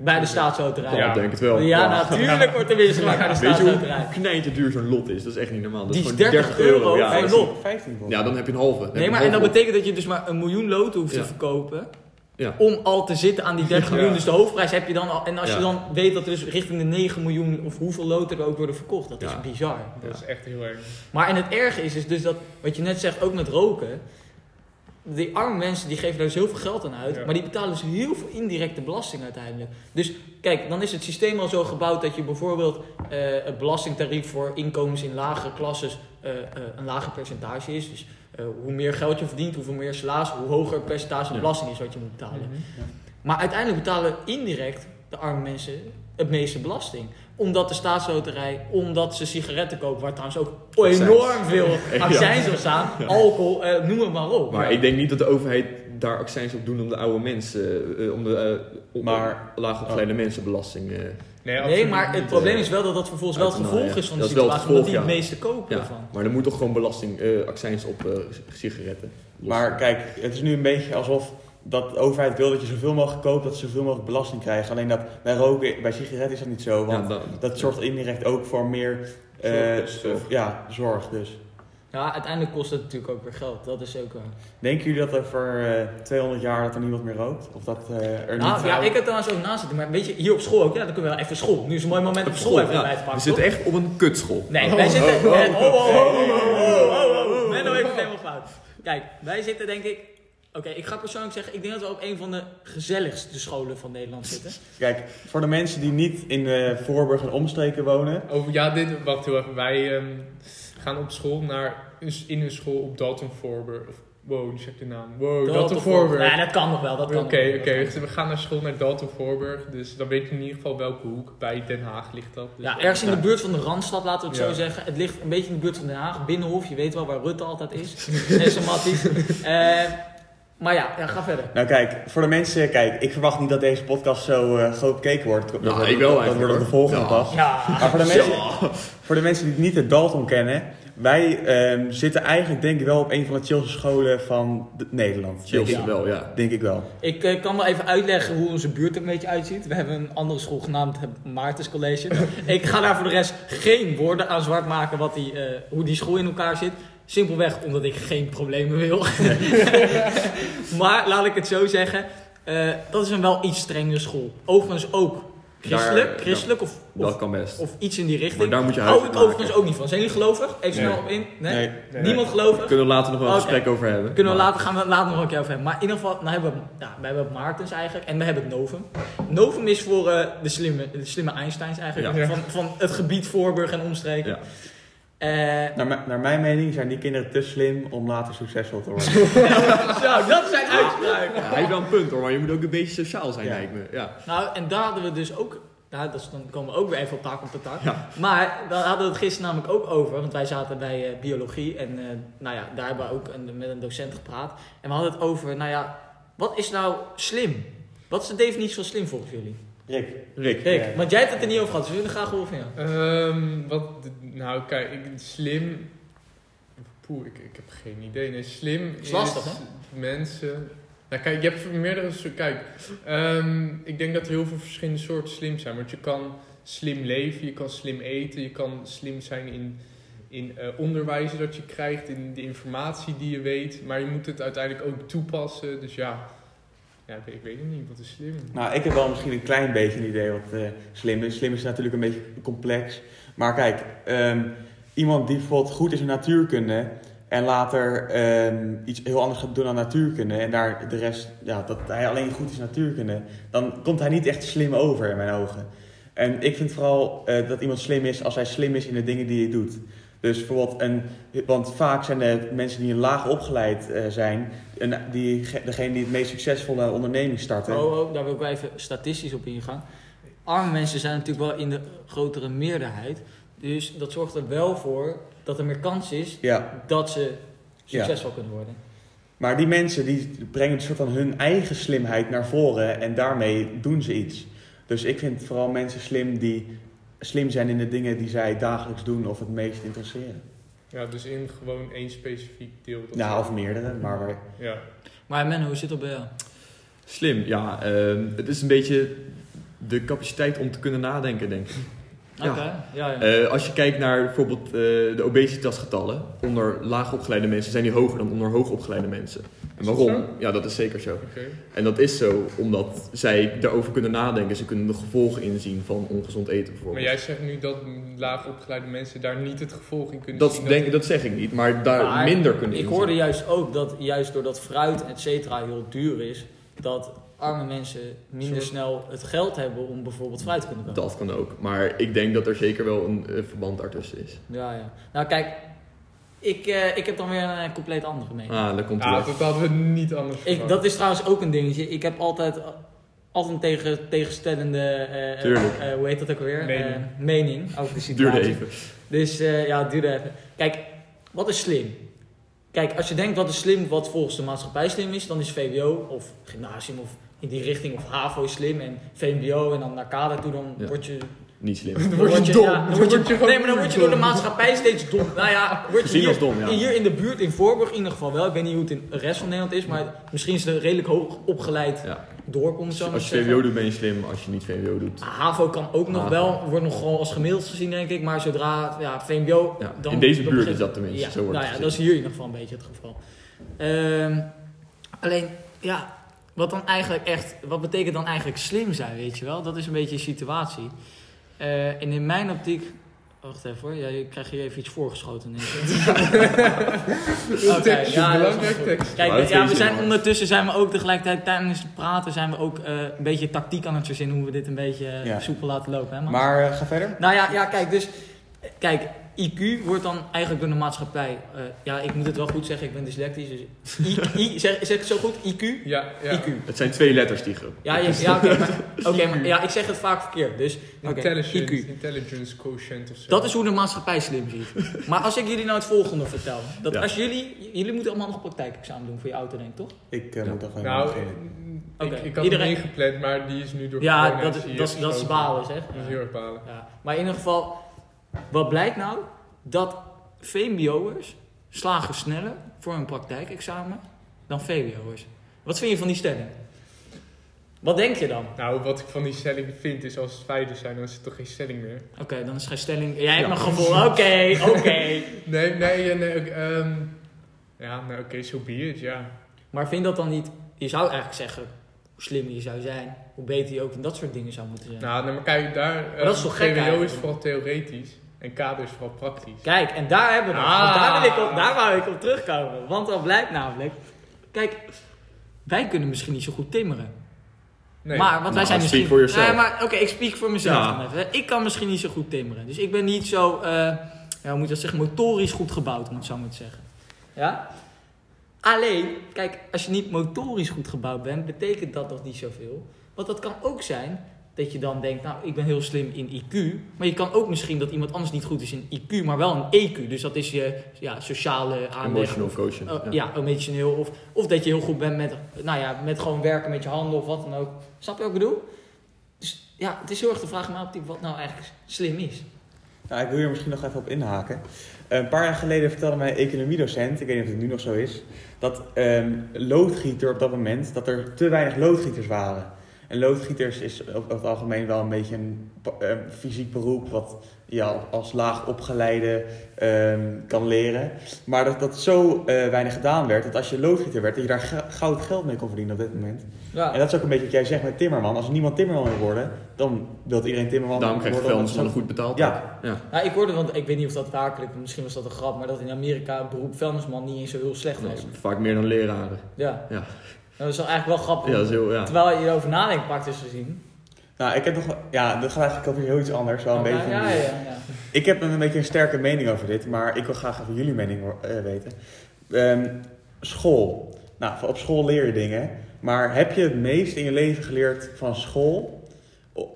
bij de staatsloterij? Ja, ik denk het wel. Ja, ja. natuurlijk wordt er winst gemaakt bij de staatsloterij. Weet je hoe knijtend duur zo'n lot is? Dat is echt niet normaal. Dat die is dertig euro ja, per lot. Ja, dan heb je een halve. Dan nee, maar en dat lot. betekent dat je dus maar een miljoen loten hoeft ja. te verkopen. Ja. Om al te zitten aan die dertig miljoen. Ja. Dus de hoofdprijs heb je dan al. En als ja. je dan weet dat er dus richting de negen miljoen of hoeveel loten er ook worden verkocht. Dat is ja. bizar. Dat ja. is echt heel erg. Maar en het erge is, is dus dat, wat je net zegt, ook met roken. Die arme mensen die geven daar zoveel geld aan uit. Ja. Maar die betalen dus heel veel indirecte belasting uiteindelijk. Dus kijk, dan is het systeem al zo gebouwd dat je bijvoorbeeld uh, het belastingtarief voor inkomens in lagere klasses uh, uh, een lager percentage is. Dus Uh, hoe meer geld je verdient, hoeveel meer salaris, hoe hoger het percentage belasting is wat je moet betalen. Mm-hmm, ja. Maar uiteindelijk betalen indirect de arme mensen het meeste belasting. Omdat de staatsloterij, omdat ze sigaretten kopen, waar trouwens ook enorm veel accijns op staan, alcohol, uh, noem het maar op. Maar ja. ik denk niet dat de overheid daar accijns op doen om de oude mensen, uh, om de uh, maar laagopgeleide oh. mensen belasting. Uh, Nee, nee, maar het probleem is wel dat dat vervolgens wel het gevolg ja. is van de dat situatie, gevolg, omdat die ja. het meeste kopen ja. ervan. Maar er moet toch gewoon belasting, uh, accijns op uh, sigaretten. Los. Maar kijk, het is nu een beetje alsof dat de overheid wil dat je zoveel mogelijk koopt, dat ze zoveel mogelijk belasting krijgen. Alleen dat bij roken, bij sigaretten is dat niet zo, want ja, dat, dat zorgt indirect ook voor meer uh, zorg, zorg. Ja, zorg dus. Ja, uiteindelijk kost het natuurlijk ook weer geld. Dat is ook... Uh... Denken jullie dat over uh, tweehonderd jaar dat er niemand meer rookt? Of dat uh, er nou, niet... Ja, ik heb trouwens ook naast zitten. Maar weet je, hier op school ook. Ja, dan kunnen we wel even school. Nu is een mooi moment op school, school even ja. bij te pakken. We zitten echt op een kutschool. Nee, oh, wij oh, zitten... Oh, oh, oh, oh, oh. Ben nou even helemaal fout. Kijk, wij zitten denk ik... Oké, okay, ik ga persoonlijk zeggen, ik denk dat we op een van de gezelligste scholen van Nederland zitten. Kijk, voor de mensen die niet in uh, Voorburg en omstreken wonen... Over, ja, dit... Wacht heel even, wij... Um... gaan op school naar, in een school op Dalton Voorburg. Wow, nu zeg ik de naam. Wow, Dalton, Dalton Voorburg. Ja, dat kan nog wel. Oké, okay, okay. we gaan naar school naar Dalton Voorburg. Dus dan weet je in ieder geval welke hoek. Bij Den Haag ligt dat. Dus ja, ergens in de buurt van de Randstad, laten we het ja. zo zeggen. Het ligt een beetje in de buurt van Den Haag. Binnenhof, je weet wel waar Rutte altijd is. En zijn mattie. Uh, maar ja, ja, ga verder. Nou kijk, voor de mensen, kijk, ik verwacht niet dat deze podcast zo uh, groot bekeken wordt. Dat, ja, dat, ik wel dat, dat wordt op de volgende ja. pas. Ja. Maar voor de mensen... Ja. Voor de mensen die het niet het Dalton kennen, wij um, zitten eigenlijk denk ik wel op een van de chillste scholen van de, Nederland. Chillste ja. wel, ja. Denk ik wel. Ik uh, kan wel even uitleggen hoe onze buurt er een beetje uitziet. We hebben een andere school genaamd Maarten College. Ik ga daar voor de rest geen woorden aan zwart maken wat die, uh, hoe die school in elkaar zit. Simpelweg omdat ik geen problemen wil. Maar laat ik het zo zeggen, uh, dat is een wel iets strengere school. Overigens ook Christelijk, daar, christelijk ja, of, of, dat kan best. Of iets in die richting. Maar daar moet je hou ik overigens ook niet van. Zijn jullie gelovig? Even snel op in. Nee? nee, nee Niemand nee. gelovig? Kunnen we later nog wel een okay. gesprek over hebben. Kunnen we maar. later, gaan we later nog een keer over hebben. Maar in ieder geval, nou hebben we, ja, we hebben Maartens eigenlijk. En we hebben Novum. Novum is voor uh, de, slimme, de slimme Einsteins eigenlijk. Ja. Van, van het gebied Voorburg en omstreken. Ja. Uh, naar, m- naar mijn mening zijn die kinderen te slim om later succesvol te worden. Zo, dat zijn uitspraken. Ja, hij heeft wel een punt hoor, maar je moet ook een beetje sociaal zijn, ja. lijkt me. Ja. Nou, en daar hadden we dus ook... Nou, dat is, dan komen we ook weer even op taak op de taak. Ja. Maar daar hadden we het gisteren namelijk ook over. Want wij zaten bij uh, biologie en uh, nou ja, daar hebben we ook een, met een docent gepraat. En we hadden het over, nou ja, wat is nou slim? Wat is de definitie van slim volgens jullie? Rick. Rick. Rick. Ja. Want jij hebt het er niet over gehad, dus we willen graag horen van jou. Um, wat, nou kijk, ik, slim... Poeh, ik, ik heb geen idee. Nee, slim is, is lastig, hè? Mensen... Nou kijk, je hebt meerdere soorten... Kijk, um, ik denk dat er heel veel verschillende soorten slim zijn. Want je kan slim leven, je kan slim eten, je kan slim zijn in, in uh, onderwijs dat je krijgt, in de informatie die je weet. Maar je moet het uiteindelijk ook toepassen, dus ja... Ja, ik weet het niet. Wat is slim? Nou, ik heb wel misschien een klein beetje een idee wat uh, slim is. Slim is natuurlijk een beetje complex. Maar kijk, um, iemand die bijvoorbeeld goed is in natuurkunde... en later um, iets heel anders gaat doen dan natuurkunde... en daar de rest, ja, dat hij alleen goed is in natuurkunde... dan komt hij niet echt slim over in mijn ogen. En ik vind vooral uh, dat iemand slim is als hij slim is in de dingen die hij doet... Dus bijvoorbeeld, een, want vaak zijn de mensen die laag opgeleid uh, zijn, een, die, degene die het meest succesvolle onderneming starten. Oh, oh, daar wil ik wel even statistisch op ingaan. Arme mensen zijn natuurlijk wel in de grotere meerderheid. Dus dat zorgt er wel voor dat er meer kans is ja. dat ze succesvol ja. kunnen worden. Maar die mensen die brengen een soort van hun eigen slimheid naar voren en daarmee doen ze iets. Dus ik vind vooral mensen slim die... slim zijn in de dingen die zij dagelijks doen of het meest interesseren. Ja, dus in gewoon één specifiek deel. Dat nou, of meerdere, maar... Ja. Maar men, hoe zit het op jou? Slim, ja. Uh, het is een beetje de capaciteit om te kunnen nadenken, denk ik. Oké, okay. ja. ja, ja. Uh, als je kijkt naar bijvoorbeeld uh, de obesitasgetallen... onder laagopgeleide mensen zijn die hoger dan onder hoogopgeleide mensen. En waarom? Ja, dat is zeker zo. Okay. En dat is zo omdat zij daarover kunnen nadenken. Ze kunnen de gevolgen inzien van ongezond eten bijvoorbeeld. Maar jij zegt nu dat laagopgeleide mensen daar niet het gevolg in kunnen dat zien. Denk, dat... dat zeg ik niet, maar daar maar minder kunnen inzien. Ik hoorde juist ook dat juist doordat fruit et cetera heel duur is... dat arme mensen minder Sorry. snel het geld hebben om bijvoorbeeld fruit te kunnen kopen. Dat kan ook, maar ik denk dat er zeker wel een uh, verband daartussen is. Ja, ja. Nou kijk... Ik, uh, ik heb dan weer een uh, compleet andere mening. Ah, dat komt ja, dat hadden we niet anders ik, Dat is trouwens ook een dingetje. Ik heb altijd, altijd een tegen, tegenstellende, uh, uh, uh, hoe heet dat ook alweer? Mening. Uh, mening over de situatie. Duurde even. Dus uh, ja, duurde even. Kijk, wat is slim? Kijk, als je denkt wat is slim, wat volgens de maatschappij slim is, dan is V W O of gymnasium of in die richting of HAVO slim en V M B O en dan naar kader toe, dan ja. word je... Niet slim. Dan word je dom. Ja, dan word je, dan word je, nee, maar dan word je door de maatschappij steeds dom. Nou ja, word je hier, dom, ja. hier in de buurt, in Voorburg in ieder geval wel. Ik weet niet hoe het in de rest van Nederland is, maar misschien is het een redelijk hoog opgeleid ja. doorkomt. Zo als je V W O zeggen. doet ben je slim, als je niet V W O doet. HAVO kan ook nog HAVO. wel, wordt nog gewoon als gemiddeld gezien denk ik, maar zodra ja, V M B O... Ja, dan, in deze dan buurt dan is dat tenminste, ja, zo wordt nou ja, het dat is hier in ieder geval een beetje het geval. Um, alleen, ja... Wat dan eigenlijk echt, wat betekent dan eigenlijk slim zijn, weet je wel? Dat is een beetje een situatie. Uh, en in mijn optiek... Wacht even hoor, jij ja, krijgt hier even iets voorgeschoten. Oké, ja, belangrijk tekst. Kijk, ja, we zijn ondertussen zijn we ook tegelijkertijd tijdens het praten... zijn we ook uh, een beetje tactiek aan het verzinnen... hoe we dit een beetje uh, ja. soepel laten lopen. Hè, maar uh, ga verder. Nou ja, ja, kijk, dus... Kijk, I Q wordt dan eigenlijk door de maatschappij... Uh, ja, ik moet het wel goed zeggen, ik ben dyslectisch. Dus I, I, zeg, zeg het zo goed? I Q? Ja, ja. I Q. Het zijn twee letters die groep. Ja, ja, ja oké, okay, maar, okay, maar ja, ik zeg het vaak verkeerd. Dus, okay, Intelligence, I Q. Intelligence quotient of zo. Dat is hoe de maatschappij slim ziet. Maar als ik jullie nou het volgende vertel. Dat ja. als jullie... Jullie moeten allemaal nog praktijkexamen doen voor je auto, denk ik, toch? Ik uh, ja. moet dat gewoon nou, okay. ik, ik had Iedereen... hem ingepland, maar die is nu door... Ja, dat, dat, dat, dat is balen, zeg. Dat is heel erg balen. Ja. Maar in ieder geval... Wat blijkt nou? Dat V M B O'ers slagen sneller voor hun praktijkexamen dan V W O'ers. Wat vind je van die stelling? Wat denk je dan? Nou, wat ik van die stelling vind is als het feiten zijn, dan is het toch geen stelling meer. Oké, okay, dan is geen stelling... Jij hebt ja. nog gevoel. Oké, okay, oké. Okay. nee, nee, nee. Okay, um, ja, nou oké, okay, zo so be it, ja. Yeah. Maar vind dat dan niet... Je zou eigenlijk zeggen... hoe slimmer je zou zijn, hoe beter je ook in dat soort dingen zou moeten zijn. Nou, maar kijk, daar... Maar dat is toch gek eigenlijk. G W O is vooral theoretisch en K B is vooral praktisch. Kijk, en daar hebben we het. Ah. Daar, wil ik op, daar wou ik op terugkomen. Want dat blijkt namelijk... Kijk, wij kunnen misschien niet zo goed timmeren. Nee. Maar, want nou, wij zijn misschien... voor jezelf. Ja, oké, okay, ik spreek voor mezelf. Ja. Dan even. Ik kan misschien niet zo goed timmeren. Dus ik ben niet zo, uh, ja, hoe moet je dat zeggen, motorisch goed gebouwd, moet ik zo maar zeggen. Ja? Alleen, kijk, als je niet motorisch goed gebouwd bent, betekent dat nog niet zoveel. Want dat kan ook zijn dat je dan denkt, nou, ik ben heel slim in I Q. Maar je kan ook misschien dat iemand anders niet goed is in I Q, maar wel in E Q. Dus dat is je ja, sociale aanleg. Emotional of, quotient. Uh, ja. ja, emotioneel. Of, of dat je heel goed bent met, nou ja, met gewoon werken met je handen of wat dan ook. Snap je wat ik bedoel? Dus ja, het is heel erg de vraag maar wat nou eigenlijk slim is. Nou, ik wil hier misschien nog even op inhaken. Een paar jaar geleden vertelde mijn economiedocent, ik weet niet of het nu nog zo is, dat um, loodgieter op dat moment, dat er te weinig loodgieters waren. En loodgieters is over het algemeen wel een beetje een, een fysiek beroep wat je ja, als laag opgeleide um, kan leren. Maar dat dat zo uh, weinig gedaan werd, dat als je loodgieter werd, dat je daar g- goud geld mee kon verdienen op dit moment. Ja. En dat is ook een beetje wat jij zegt met timmerman. Als niemand timmerman wil worden, dan wil iedereen timmerman worden. Daarom krijg je vuilnisman goed betaald. Ja. Ja. Ja, ik hoorde, want ik weet niet of dat werkelijk, misschien was dat een grap, maar dat in Amerika het beroep vuilnisman niet eens zo heel slecht was. Nee, vaak meer dan leraren. Ja. ja. Dat is eigenlijk wel grappig. Ja, zo, ja. Terwijl je erover nadenkt, praktisch gezien. Nou, ik heb toch... Ja, dat gaat eigenlijk over heel iets anders. Wel een okay, beetje... Ja, ja, ja, ja. Ik heb een beetje een sterke mening over dit. Maar ik wil graag even jullie mening weten. Um, school. Nou, op school leer je dingen. Maar heb je het meest in je leven geleerd van school?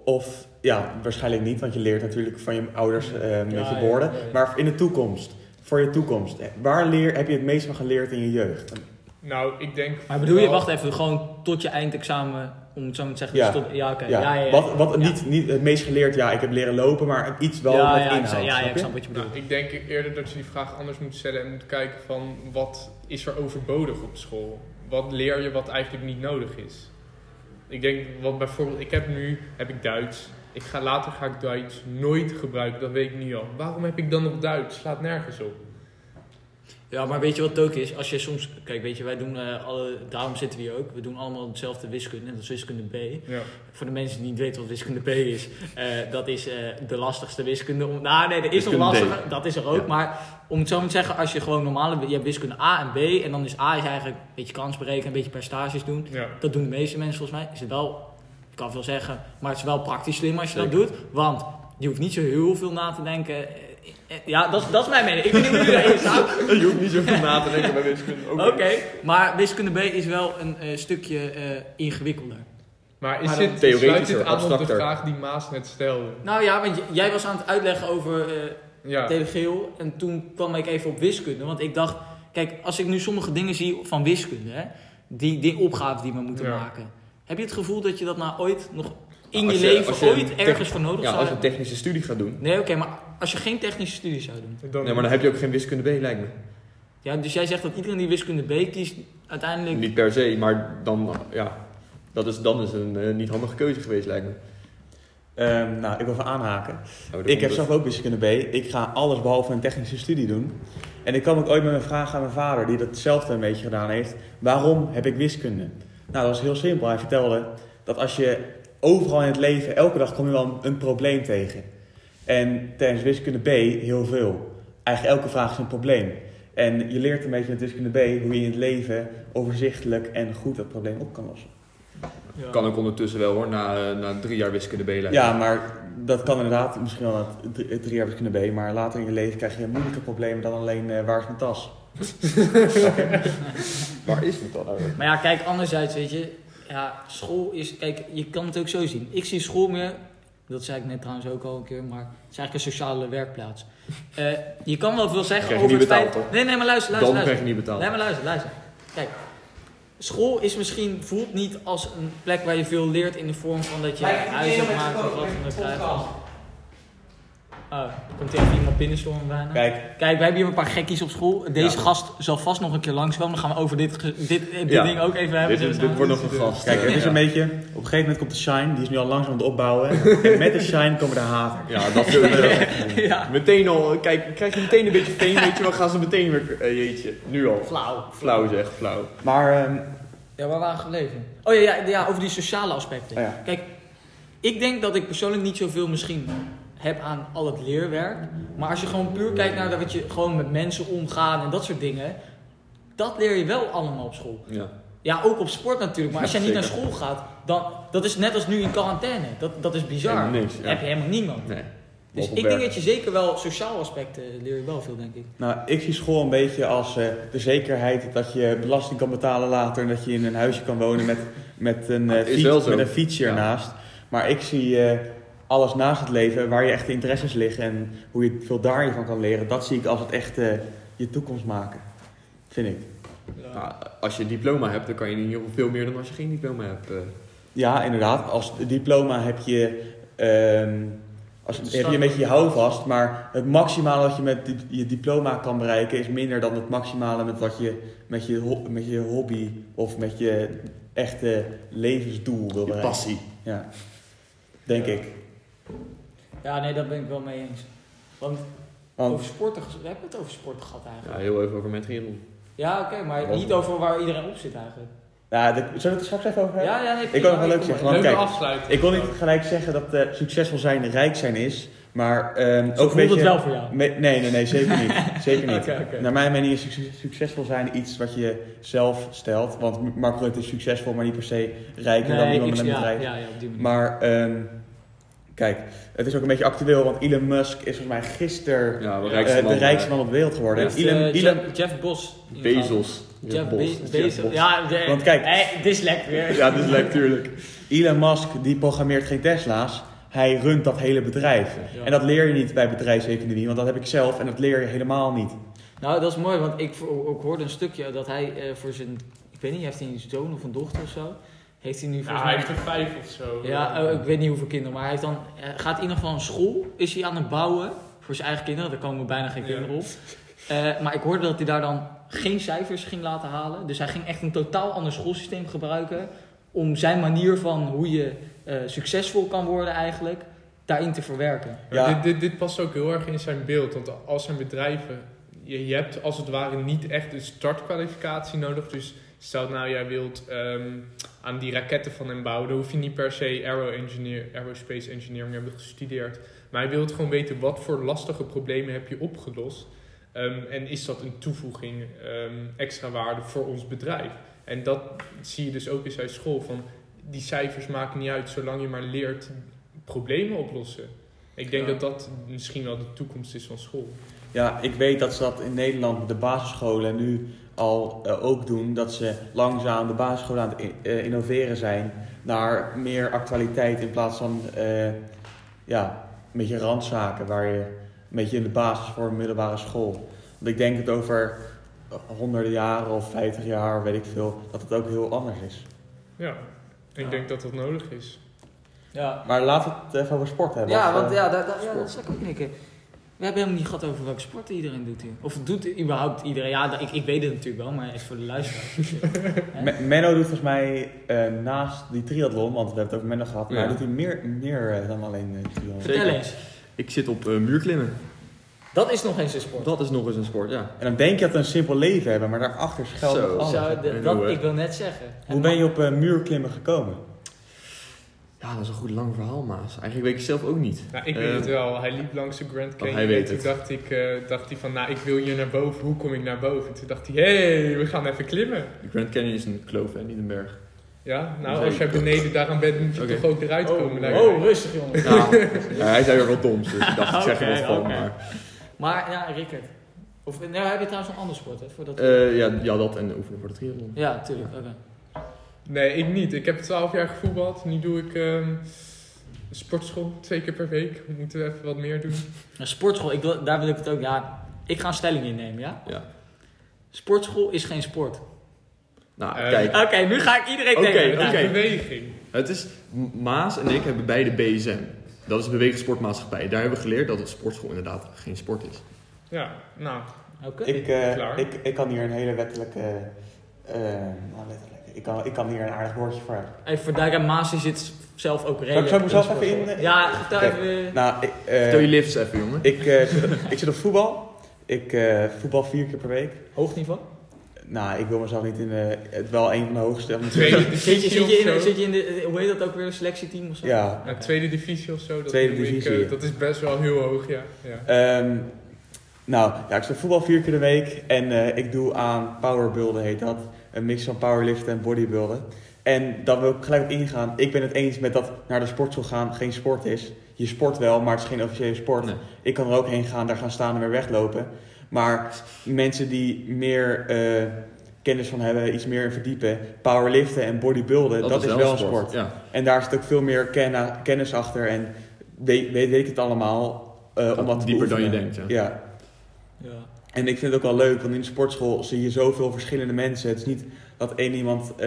Of... Ja, waarschijnlijk niet. Want je leert natuurlijk van je ouders uh, met ja, je woorden. Ja, ja, ja. Maar in de toekomst. Voor je toekomst. Waar leer, heb je het meest van geleerd in je jeugd? Nou, ik denk... Maar bedoel je, wacht even, gewoon tot je eindexamen, om het zo maar te zeggen. Ja, dus tot, ja oké. Okay. Ja. Ja, ja, ja. Wat, wat ja. Niet, niet het meest geleerd, ja, ik heb leren lopen, maar iets wel ja, wat ja, inhoudt. Ja, ja, ja, ik snap wat je bedoelt. Nou, ik denk eerder dat je die vraag anders moet stellen en moet kijken van, wat is er overbodig op school? Wat leer je wat eigenlijk niet nodig is? Ik denk, wat bijvoorbeeld, ik heb nu, heb ik Duits. Ik ga, later ga ik Duits nooit gebruiken, dat weet ik nu al. Waarom heb ik dan nog Duits? Slaat nergens op. Ja, maar weet je wat het ook is? Als je soms... Kijk, weet je, wij doen... Uh, alle, daarom zitten we hier ook. We doen allemaal hetzelfde wiskunde. En dat is wiskunde B. Ja. Voor de mensen die niet weten wat wiskunde B is. Uh, dat is uh, de lastigste wiskunde. Om, nou, nee, er is nog lastiger. D. Dat is er ook. Ja. Maar om het zo maar te zeggen, als je gewoon normale... Je hebt wiskunde A en B. En dan is A is eigenlijk een beetje kans berekenen, een beetje percentages doen. Ja. Dat doen de meeste mensen volgens mij. Is het wel... Ik kan veel zeggen. Maar het is wel praktisch slim als je Zeker. dat doet. Want je hoeft niet zo heel veel na te denken... Ja, dat, dat is mijn mening. Ik ben niet hoe jullie erin staan. Je hoeft niet zoveel na te denken bij wiskunde. Oké, okay. Maar wiskunde B is wel een uh, stukje uh, ingewikkelder. Maar is maar dit theoretischer, abstracter? De vraag die Maas net stelde. Nou ja, want j- jij was aan het uitleggen over uh, ja. Telegeel. En toen kwam ik even op wiskunde. Want ik dacht, kijk, als ik nu sommige dingen zie van wiskunde. Hè, die, die opgave die we moeten ja. maken. Heb je het gevoel dat je dat nou ooit nog... In je, je leven je ooit ergens techni- voor nodig ja, zou als je een technische studie gaat doen. Nee, oké, okay, maar als je geen technische studie zou doen. Dan nee, maar dan heb je ook geen wiskunde B, lijkt me. Ja, dus jij zegt dat iedereen die wiskunde B kiest, uiteindelijk... Niet per se, maar dan, ja, dat is, dan is een uh, niet handige keuze geweest, lijkt me. Um, nou, ik wil even aanhaken. Oh, ik heb dus. zelf ook wiskunde B. Ik ga alles behalve een technische studie doen. En ik kwam ook ooit met een vraag aan mijn vader, die datzelfde een beetje gedaan heeft. Waarom heb ik wiskunde? Nou, dat was heel simpel. Hij vertelde dat als je... Overal in het leven, elke dag kom je wel een probleem tegen. En tijdens wiskunde B heel veel. Eigenlijk elke vraag is een probleem. En je leert een beetje met wiskunde B hoe je in het leven overzichtelijk en goed dat probleem op kan lossen. Ja. Kan ook ondertussen wel hoor, na, na drie jaar wiskunde B lijken. Ja, maar dat kan inderdaad misschien wel na drie, drie jaar wiskunde B. Maar later in je leven krijg je moeilijke problemen dan alleen uh, waar is mijn tas? Waar is mijn tas? Maar ja, kijk, anderzijds weet je... Ja, school is... Kijk, je kan het ook zo zien. Ik zie school meer... Dat zei ik net trouwens ook al een keer, maar... Het is eigenlijk een sociale werkplaats. Uh, je kan wel veel zeggen over het feit... Nee, nee, maar luister, luister, Dan luister. krijg je niet betaald. Nee, maar luister, luister. Kijk, school is misschien... Voelt niet als een plek waar je veel leert in de vorm van dat je huizen maakt of wat van de krijgt. Oh, er komt even iemand binnenstormen bijna. Kijk. Kijk, we hebben hier een paar gekkies op school. Deze ja. gast zal vast nog een keer langskomen. Dan gaan we over dit, ge- dit, dit ja. ding ook even hebben. Dit, dit, dit wordt nog een gast. Kijk, het ja. is een beetje... Op een gegeven moment komt de shine. Die is nu al langzaam aan het opbouwen. En met de shine komen de haters. Ja, dat zullen we ja. ja. Meteen al... Kijk, krijg je meteen een beetje fame. Weet je wel, gaan ze meteen weer... Uh, jeetje, nu al. Flauw. Flauw zeg, flauw. Maar... Um, Ja, waar waren we gebleven? Oh ja, ja, ja, over die sociale aspecten. Oh, ja. Kijk, ik denk dat ik persoonlijk niet zoveel misschien heb aan al het leerwerk. Maar als je gewoon puur kijkt naar dat je gewoon met mensen omgaan en dat soort dingen. Dat leer je wel allemaal op school. Ja, ja, ook op sport natuurlijk. Maar als jij niet naar school gaat, dan dat is net als nu in quarantaine. Dat, dat is bizar. Nee, niks, ja. Dan heb je helemaal niemand. Nee. Dus ik denk dat je zeker wel sociaal aspecten leer je wel veel, denk ik. Nou, ik zie school een beetje als uh, de zekerheid dat je belasting kan betalen later. En dat je in een huisje kan wonen met, met, een, uh, fiets, met een fiets ernaast. Ja. Maar ik zie uh, alles naast het leven, waar je echt interesses liggen. En hoe je veel daar je van kan leren. Dat zie ik als het echt uh, je toekomst maken. Vind ik. Ja. Nou, als je een diploma hebt, dan kan je in ieder geval veel meer dan als je geen diploma hebt. Uh. Ja, inderdaad. Als diploma heb je... Um, Als, heb je een beetje je houvast, maar het maximale wat je met je diploma kan bereiken is minder dan het maximale met wat je met je, met je hobby of met je echte levensdoel wil bereiken. Je passie. Ja, denk ja. ik. Ja, nee, daar ben ik wel mee eens. Want, Want over sporten, we hebben het over sport gehad eigenlijk. Ja, heel even over met Giron. Ja, oké, okay, maar niet over waar iedereen op zit eigenlijk. Ja, de, zullen we het er straks even over hebben? Ja, ja, nee, ik kon het wel leuk zeggen. Want, kijk, ik kon niet gelijk zeggen dat uh, succesvol zijn rijk zijn is. Maar um, ook voelt beetje, het wel voor jou? Me, nee, nee, nee, zeker niet. Zeker niet. Okay, okay. Naar mijn mening is succes, succesvol zijn iets wat je zelf stelt. Want Mark Rutte is succesvol, maar niet per se rijker nee, dan iemand met een ja, bedrijf. Ja, ja, op die manier. Maar um, kijk, het is ook een beetje actueel. Want Elon Musk is volgens mij gisteren ja, de rijkste man, uh, de rijkste man op de wereld geworden. Best, Elon, uh, Elon, Elon, Jeff Bos. Bezos. Jeff Bezos. Bezos. Ja, de, want kijk, dit is lek weer. Ja, dit is lek, tuurlijk. Elon Musk, die programmeert geen Tesla's. Hij runt dat hele bedrijf. Ja. En dat leer je niet bij bedrijfseconomie, want dat heb ik zelf en dat leer je helemaal niet. Nou, dat is mooi, want ik ook hoorde een stukje dat hij eh, voor zijn... Ik weet niet, heeft hij een zoon of een dochter of zo? Heeft hij nu voor ja, zijn... hij heeft er vijf of zo. Ja, oh, ik weet niet hoeveel kinderen, maar hij heeft dan... Gaat in ieder geval een school, is hij aan het bouwen voor zijn eigen kinderen. Daar komen bijna geen kinderen ja. op. Uh, maar ik hoorde dat hij daar dan geen cijfers ging laten halen. Dus hij ging echt een totaal ander schoolsysteem gebruiken om zijn manier van hoe je uh, succesvol kan worden eigenlijk, daarin te verwerken. Ja. Dit, dit, dit past ook heel erg in zijn beeld, want als zijn bedrijven, je, je hebt als het ware niet echt een startkwalificatie nodig. Dus stel nou jij wilt um, aan die raketten van hem bouwen, dan hoef je niet per se aero engineer, aerospace engineering hebben gestudeerd. Maar hij wil gewoon weten wat voor lastige problemen heb je opgelost. Um, en is dat een toevoeging, um, extra waarde voor ons bedrijf? En dat zie je dus ook in zijn school. Van die cijfers maken niet uit zolang je maar leert problemen oplossen. Ik denk ja. dat dat misschien wel de toekomst is van school. Ja, ik weet dat ze dat in Nederland, de basisscholen nu al uh, ook doen. Dat ze langzaam de basisscholen aan het in, uh, innoveren zijn naar meer actualiteit in plaats van uh, ja, een beetje randzaken waar je... Een beetje in de basis voor een middelbare school. Want ik denk dat over honderden jaren of vijftig jaar, weet ik veel, dat het ook heel anders is. Ja, ik ja. denk dat dat nodig is. Ja. Maar laten we het even over sport hebben. Ja, of, want ja, da, da, ja, dat zal ik ook knikken. We hebben helemaal niet gehad over welke sporten iedereen doet hier. Of doet überhaupt iedereen? Ja, da, ik, ik weet het natuurlijk wel, maar even voor de luisteraars. M- Menno doet volgens mij uh, naast die triathlon, want we hebben het over Menno gehad, ja. maar doet hij meer, meer uh, dan alleen uh, triathlon. Vertel eens. Ik zit op uh, muurklimmen. Dat is nog eens een sport. Dat is nog eens een sport, ja. En dan denk je dat we een simpel leven hebben, maar daarachter schuilt nog alles. Zo, de, dat, hoe, ik wil net zeggen. Hoe ben je op uh, muurklimmen gekomen? Ja, dat is een goed lang verhaal, Maas. Eigenlijk weet ik het zelf ook niet. Nou, ik weet uh, het wel. Hij liep langs de Grand Canyon. Hij weet en toen het. dacht ik, uh, dacht hij van, nou, ik wil hier naar boven. Hoe kom ik naar boven? En toen dacht hij, hé, hey, we gaan even klimmen. De Grand Canyon is een kloof, hè, niet een berg. Ja, nou als jij beneden daaraan bent, moet je okay. toch ook eruit oh, komen. Lijkt oh, mij. Rustig jongen. Nou, ja, hij zei weer wat doms, dus ik dacht, ik zeg er wat van. Okay. Maar, maar ja, Rickert. Of nou, heb je trouwens een ander sport, hè? Voor dat uh, ja, ja, dat en oefenen voor de triathlon. Ja, tuurlijk. Ja. Okay. Nee, ik niet. Ik heb twaalf jaar gevoetbald. Nu doe ik um, sportschool twee keer per week. We moeten we even wat meer doen. Nou, sportschool, ik wil, daar wil ik het ook. Ja, ik ga een stelling innemen, ja? Ja. Sportschool is geen sport. Nou, uh, kijk. Oké, okay, nu ga ik iedereen okay, tegen. Oké, okay. beweging. Het is, Maas en ik hebben beide B S M. Dat is Bewegingssportmaatschappij. Daar hebben we geleerd dat het sportschool inderdaad geen sport is. Ja, nou. Oké. Okay. Ik, uh, ik, ik kan hier een hele wettelijke... Uh, nou, letterlijk. Ik kan, ik kan hier een aardig woordje voor hebben. Even voor duidelijk, Maas die zit zelf ook redelijk. Zal ik mezelf even in? Uh, ja, vertel okay. even... Nou, ik, uh, vertel je lifts even, jongen. Ik, uh, ik zit op voetbal. Ik uh, voetbal vier keer per week. Hoog niveau? nou, ik wil mezelf niet in de, het wel een van de hoogste. Tweede divisie zit je, zit je in, of zo? Zit je in de, hoe heet dat ook weer, een selectieteam of zo? Ja. ja. Tweede divisie of zo. Dat tweede divisie. Ik, uh, dat is best wel heel hoog, ja. ja. Um, nou, ja, ik speel voetbal vier keer de week en uh, ik doe aan powerbuilden, heet dat. Een mix van powerliften en bodybuilden. En dat wil ik gelijk op ingaan. Ik ben het eens met dat naar de sportschool gaan geen sport is. Je sport wel, maar het is geen officiële sport. Nee. Ik kan er ook heen gaan, daar gaan staan en weer weglopen. Maar mensen die meer uh, kennis van hebben, iets meer verdiepen, powerliften en bodybuilden, dat, dat is, is wel een sport. sport. Ja. En daar zit ook veel meer ken- kennis achter en weet, weet ik het allemaal. Uh, om wat dieper dan je denkt. Ja. Ja. Ja. En ik vind het ook wel leuk, want in de sportschool zie je zoveel verschillende mensen. Het is niet dat één iemand, uh,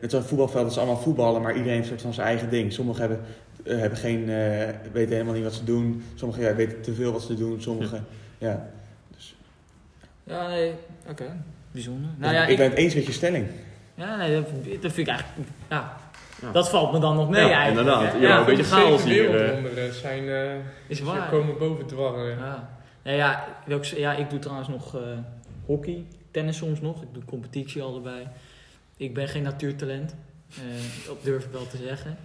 net zo'n voetbalveld, dat is allemaal voetballen, maar iedereen heeft van zijn eigen ding. Sommigen hebben, uh, hebben geen, uh, weten helemaal niet wat ze doen. Sommigen ja, weten te veel wat ze doen. Sommigen, ja. ja. Ja, nee, oké. Okay. Bijzonder. Nou, ja, ik, ik ben het eens met je stelling. Ja, nee, dat, dat vind ik eigenlijk... Ja, ja. Dat valt me dan nog mee ja, eigenlijk. Inderdaad. Ja, ja, ja, een beetje chaos hier. De zijn uh, is waar. Ze komen boven dwarren. Ja. Ja, ja, ik, ja, ik doe trouwens nog uh, hockey, tennis soms nog. Ik doe competitie allebei. Ik ben geen natuurtalent. Uh, dat durf ik wel te zeggen.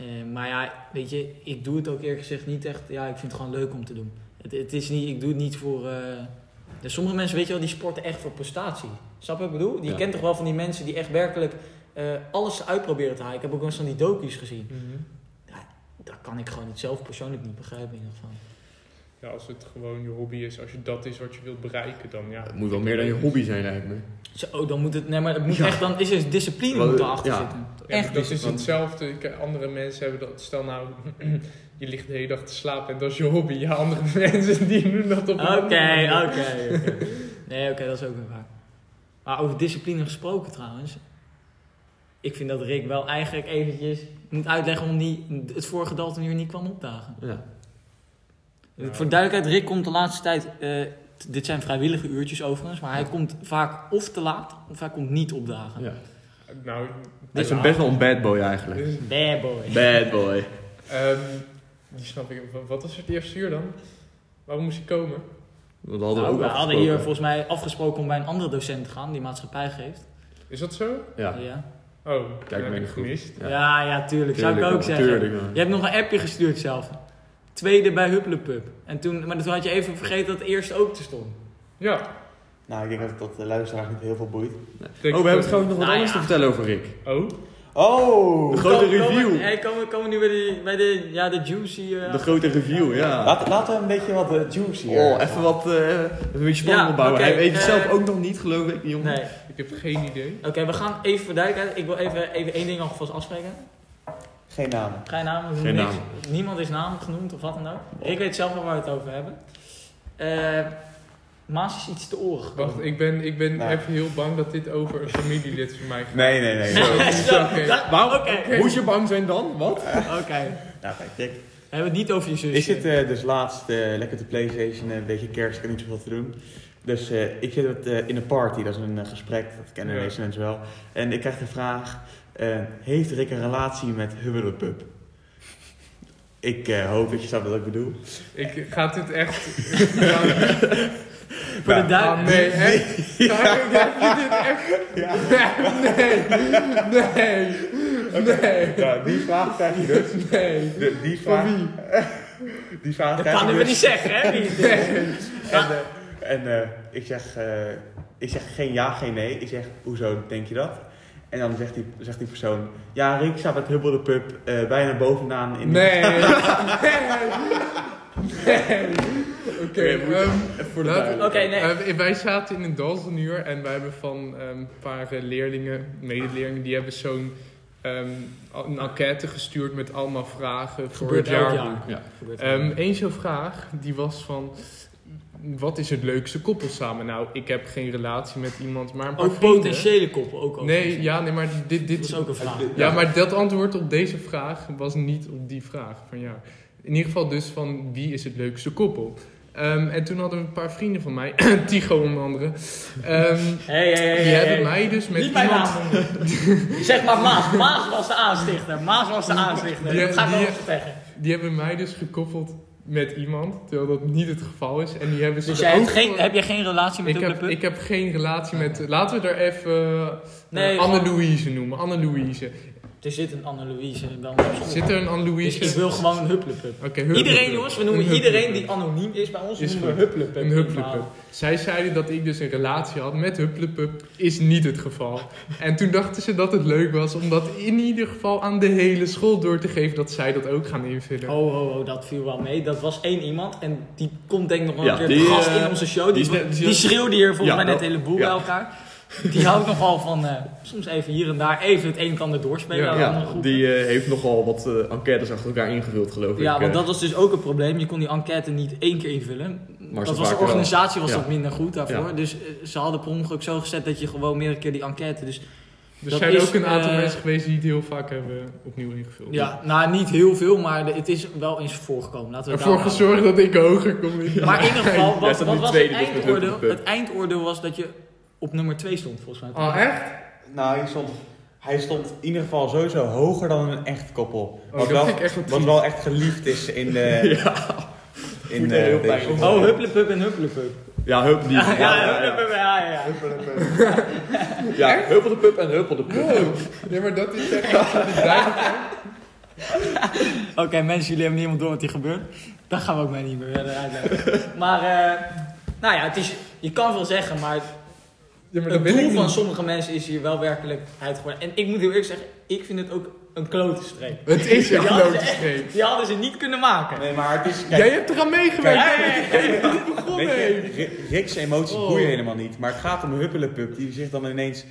Uh, maar ja, weet je, ik doe het ook eerlijk gezegd niet echt... Ja, ik vind het gewoon leuk om te doen. Het, het is niet, ik doe het niet voor... Uh, Dus sommige mensen, weet je wel, die sporten echt voor prestatie. Snap je wat ik bedoel? Je ja. kent toch wel van die mensen die echt werkelijk uh, alles uitproberen te halen. Ik heb ook wel eens van die docu's gezien. Mm-hmm. Ja, dat kan ik gewoon niet zelf persoonlijk niet begrijpen in ieder geval. Ja, als het gewoon je hobby is, als je dat is wat je wilt bereiken, dan ja. Het moet wel meer dan je hobby zijn eigenlijk. Zo, dan moet het, nee, maar het moet ja. echt, dan is er discipline wat, moet erachter ja. zitten. Ja, echt dat discipline. Is hetzelfde. Andere mensen hebben dat, stel nou... Je ligt de hele dag te slapen en dat is je hobby. Ja, andere mensen die doen dat op een Oké, okay, oké. Okay, okay. Nee, oké, okay, dat is ook weer waar. Maar over discipline gesproken trouwens. Ik vind dat Rick wel eigenlijk eventjes moet uitleggen om die, het vorige Dalton hier niet kwam opdagen. Ja. Nou. Voor duidelijkheid, Rick komt de laatste tijd... Uh, t- dit zijn vrijwillige uurtjes overigens. Maar hij ja. komt vaak of te laat of hij komt niet opdagen. Ja. Nou, hij is een best wel een bad boy eigenlijk. Bad boy. Bad boy. um, Die snap ik. Wat was het eerste uur dan? Waarom moest hij komen? Dat hadden nou, we, we hadden hier volgens mij afgesproken om bij een andere docent te gaan die maatschappij geeft. Is dat zo? Ja. ja. Oh, kijk, heb ik gemist. Ja. ja, ja, tuurlijk. tuurlijk Zou ik ook tuurlijk, zeggen. Tuurlijk, je hebt nog een appje gestuurd zelf. Tweede bij Hupplepup. En toen, maar toen had je even vergeten dat het eerst ook te stond. Ja. Nou, ik denk dat dat de luisteraar niet heel veel boeit. Nee. Oh, we hebben gewoon nog wat nou, anders ja. te vertellen over Rick. Oh. Oh, de grote kom, review. Komen hey, kom, kom nu bij de, bij de, ja, de juicy... Uh, de grote review, ja. Laat, laten we een beetje wat uh, juicy... Oh, even ja. wat... Uh, even een beetje spanning ja, opbouwen. Okay, Hij weet het uh, zelf ook nog niet, geloof ik, die jongen. Nee. Ik heb geen idee. Oké, okay, we gaan even verduidelijken. Ik wil even, even één ding alvast afspreken. Geen naam. Geen naam. Geen naam. Niemand is naam genoemd of wat dan ook. Ik weet zelf wel waar we het over hebben. Eh... Uh, Maas is iets te oren gekomen. Wacht, ik ben, ik ben nou. even heel bang dat dit over een familielid van mij gaat. Nee, nee, nee. Waarom moet je bang zijn dan? Wat? Uh, Oké. Okay. Nou, kijk, kijk. We hebben het niet over je zus. Ik zit uh, dus laatst uh, lekker te PlayStation, een beetje kerst, ik heb niet zoveel te doen. Dus uh, ik zit met, uh, in een party, dat is een uh, gesprek, dat kennen de meeste mensen wel. En ik krijg de vraag, uh, heeft Rick een relatie met Hubblepup? Ik uh, hoop dat je snapt wat ik bedoel. Ik ga dit echt... Voor nou, de duim. Nee, echt? Ja. Ja. Dit echt? Ja. Nee, nee, nee. Okay. Nou, die vraag krijg je dus. Nee. De, die vraag. Van wie? Die vraag dat krijg kan je dus. Niet zeggen, hè? Wie nee. En, uh, en uh, ik zeg, uh, ik zeg geen ja, geen nee. Ik zeg, hoezo denk je dat? En dan zegt die, zegt die persoon, ja, Rick staat met Hubbel de Pub uh, bijna bovenaan in de. Nee. nee. Nee. Oké, okay, um, nou, okay, nee. uh, wij zaten in een dansenuur en wij hebben van um, een paar leerlingen, medeleerlingen, die hebben zo'n um, een enquête gestuurd met allemaal vragen voor het jaarboek. Ja. Ja. Um, Eén zo'n vraag, die was van, wat is het leukste koppel samen? Nou, ik heb geen relatie met iemand, maar een paar ook vrienden. Potentiële koppel, ook al. Nee, ja, nee, maar dit, dit was ook een vraag. Ja, ja, maar dat antwoord op deze vraag was niet op die vraag van ja. In ieder geval dus van wie is het leukste koppel. Um, en toen hadden we een paar vrienden van mij, Tycho onder andere. Um, hey, hey, hey, die hebben hey, mij dus met niet iemand... Zeg maar Maas, Maas was de aanstichter. Maas was de aanstichter. Die, die, die, die hebben mij dus gekoppeld met iemand, terwijl dat niet het geval is. En die hebben ze dus jij ook... hebt geen, heb je geen relatie met ik heb, ik heb geen relatie met... Laten we er even uh, nee, uh, Anne-Louise noemen. Anne-Louise. Er zit een Anne-Louise dan. Zit er een Anne-Louise? Dus ik wil gewoon een hupplepup. Okay, iedereen, jongens, we noemen iedereen die anoniem is bij ons, we noemen hupplepup. Een hupplepup. Zij zeiden dat ik dus een relatie had met hupplepup, is niet het geval. En toen dachten ze dat het leuk was om dat in ieder geval aan de hele school door te geven, dat zij dat ook gaan invullen. Oh, oh, oh, dat viel wel mee. Dat was één iemand en die komt denk ik nog wel ja, een keer die, gast in onze show. Die, die, die, die schreeuwde hier volgens ja, mij net een heleboel ja. bij elkaar. Die houdt nogal van uh, soms even hier en daar even het een en ander doorspelen. Ja, ja, die uh, heeft nogal wat uh, enquêtes achter elkaar ingevuld, geloof ja, ik. Ja, want dat was dus ook een probleem. Je kon die enquête niet één keer invullen. Maar dat was de organisatie was ja. dat minder goed daarvoor. Ja. Dus uh, ze hadden per ongeluk zo gezet dat je gewoon meerdere keer die enquête... Dus er zijn is, ook een aantal uh, mensen geweest die het heel vaak hebben opnieuw ingevuld. Ja, nou niet heel veel, maar de, het is wel eens voorgekomen. Laten we ervoor gezorgd dat ik hoger kom. In. Ja. Maar in ieder geval, wat, ja, wat was het eindoordeel? Het eindoordeel was dat je... op nummer twee stond volgens mij. Oh, echt? Nou, hij stond, hij stond in ieder geval sowieso hoger dan een echt koppel. Oh, wat, wel, echt wat wel echt geliefd is in de... ja. In de, heel deze oh, oh, hupplepup en hupplepup. Ja, hupplepup. Ja, hupplepup, ja, ja. Ja, hupplepup en hupplepup. Nee, maar dat is echt... Oké, okay, mensen, jullie hebben niet helemaal door wat hier gebeurt. Dat gaan we ook mij niet meer uitleggen. Maar, uh, nou ja, het is, je kan veel zeggen, maar... Ja, maar het doel van niet. sommige mensen is hier wel werkelijkheid geworden. En ik moet heel eerlijk zeggen, ik vind het ook een klote streep. Het is een klote streep. Die hadden ze niet kunnen maken. Nee, maar het is... Kijk, jij hebt eraan meegewerkt. Rick's emoties oh. boeien helemaal niet. Maar het gaat om Huppelepup die zich dan ineens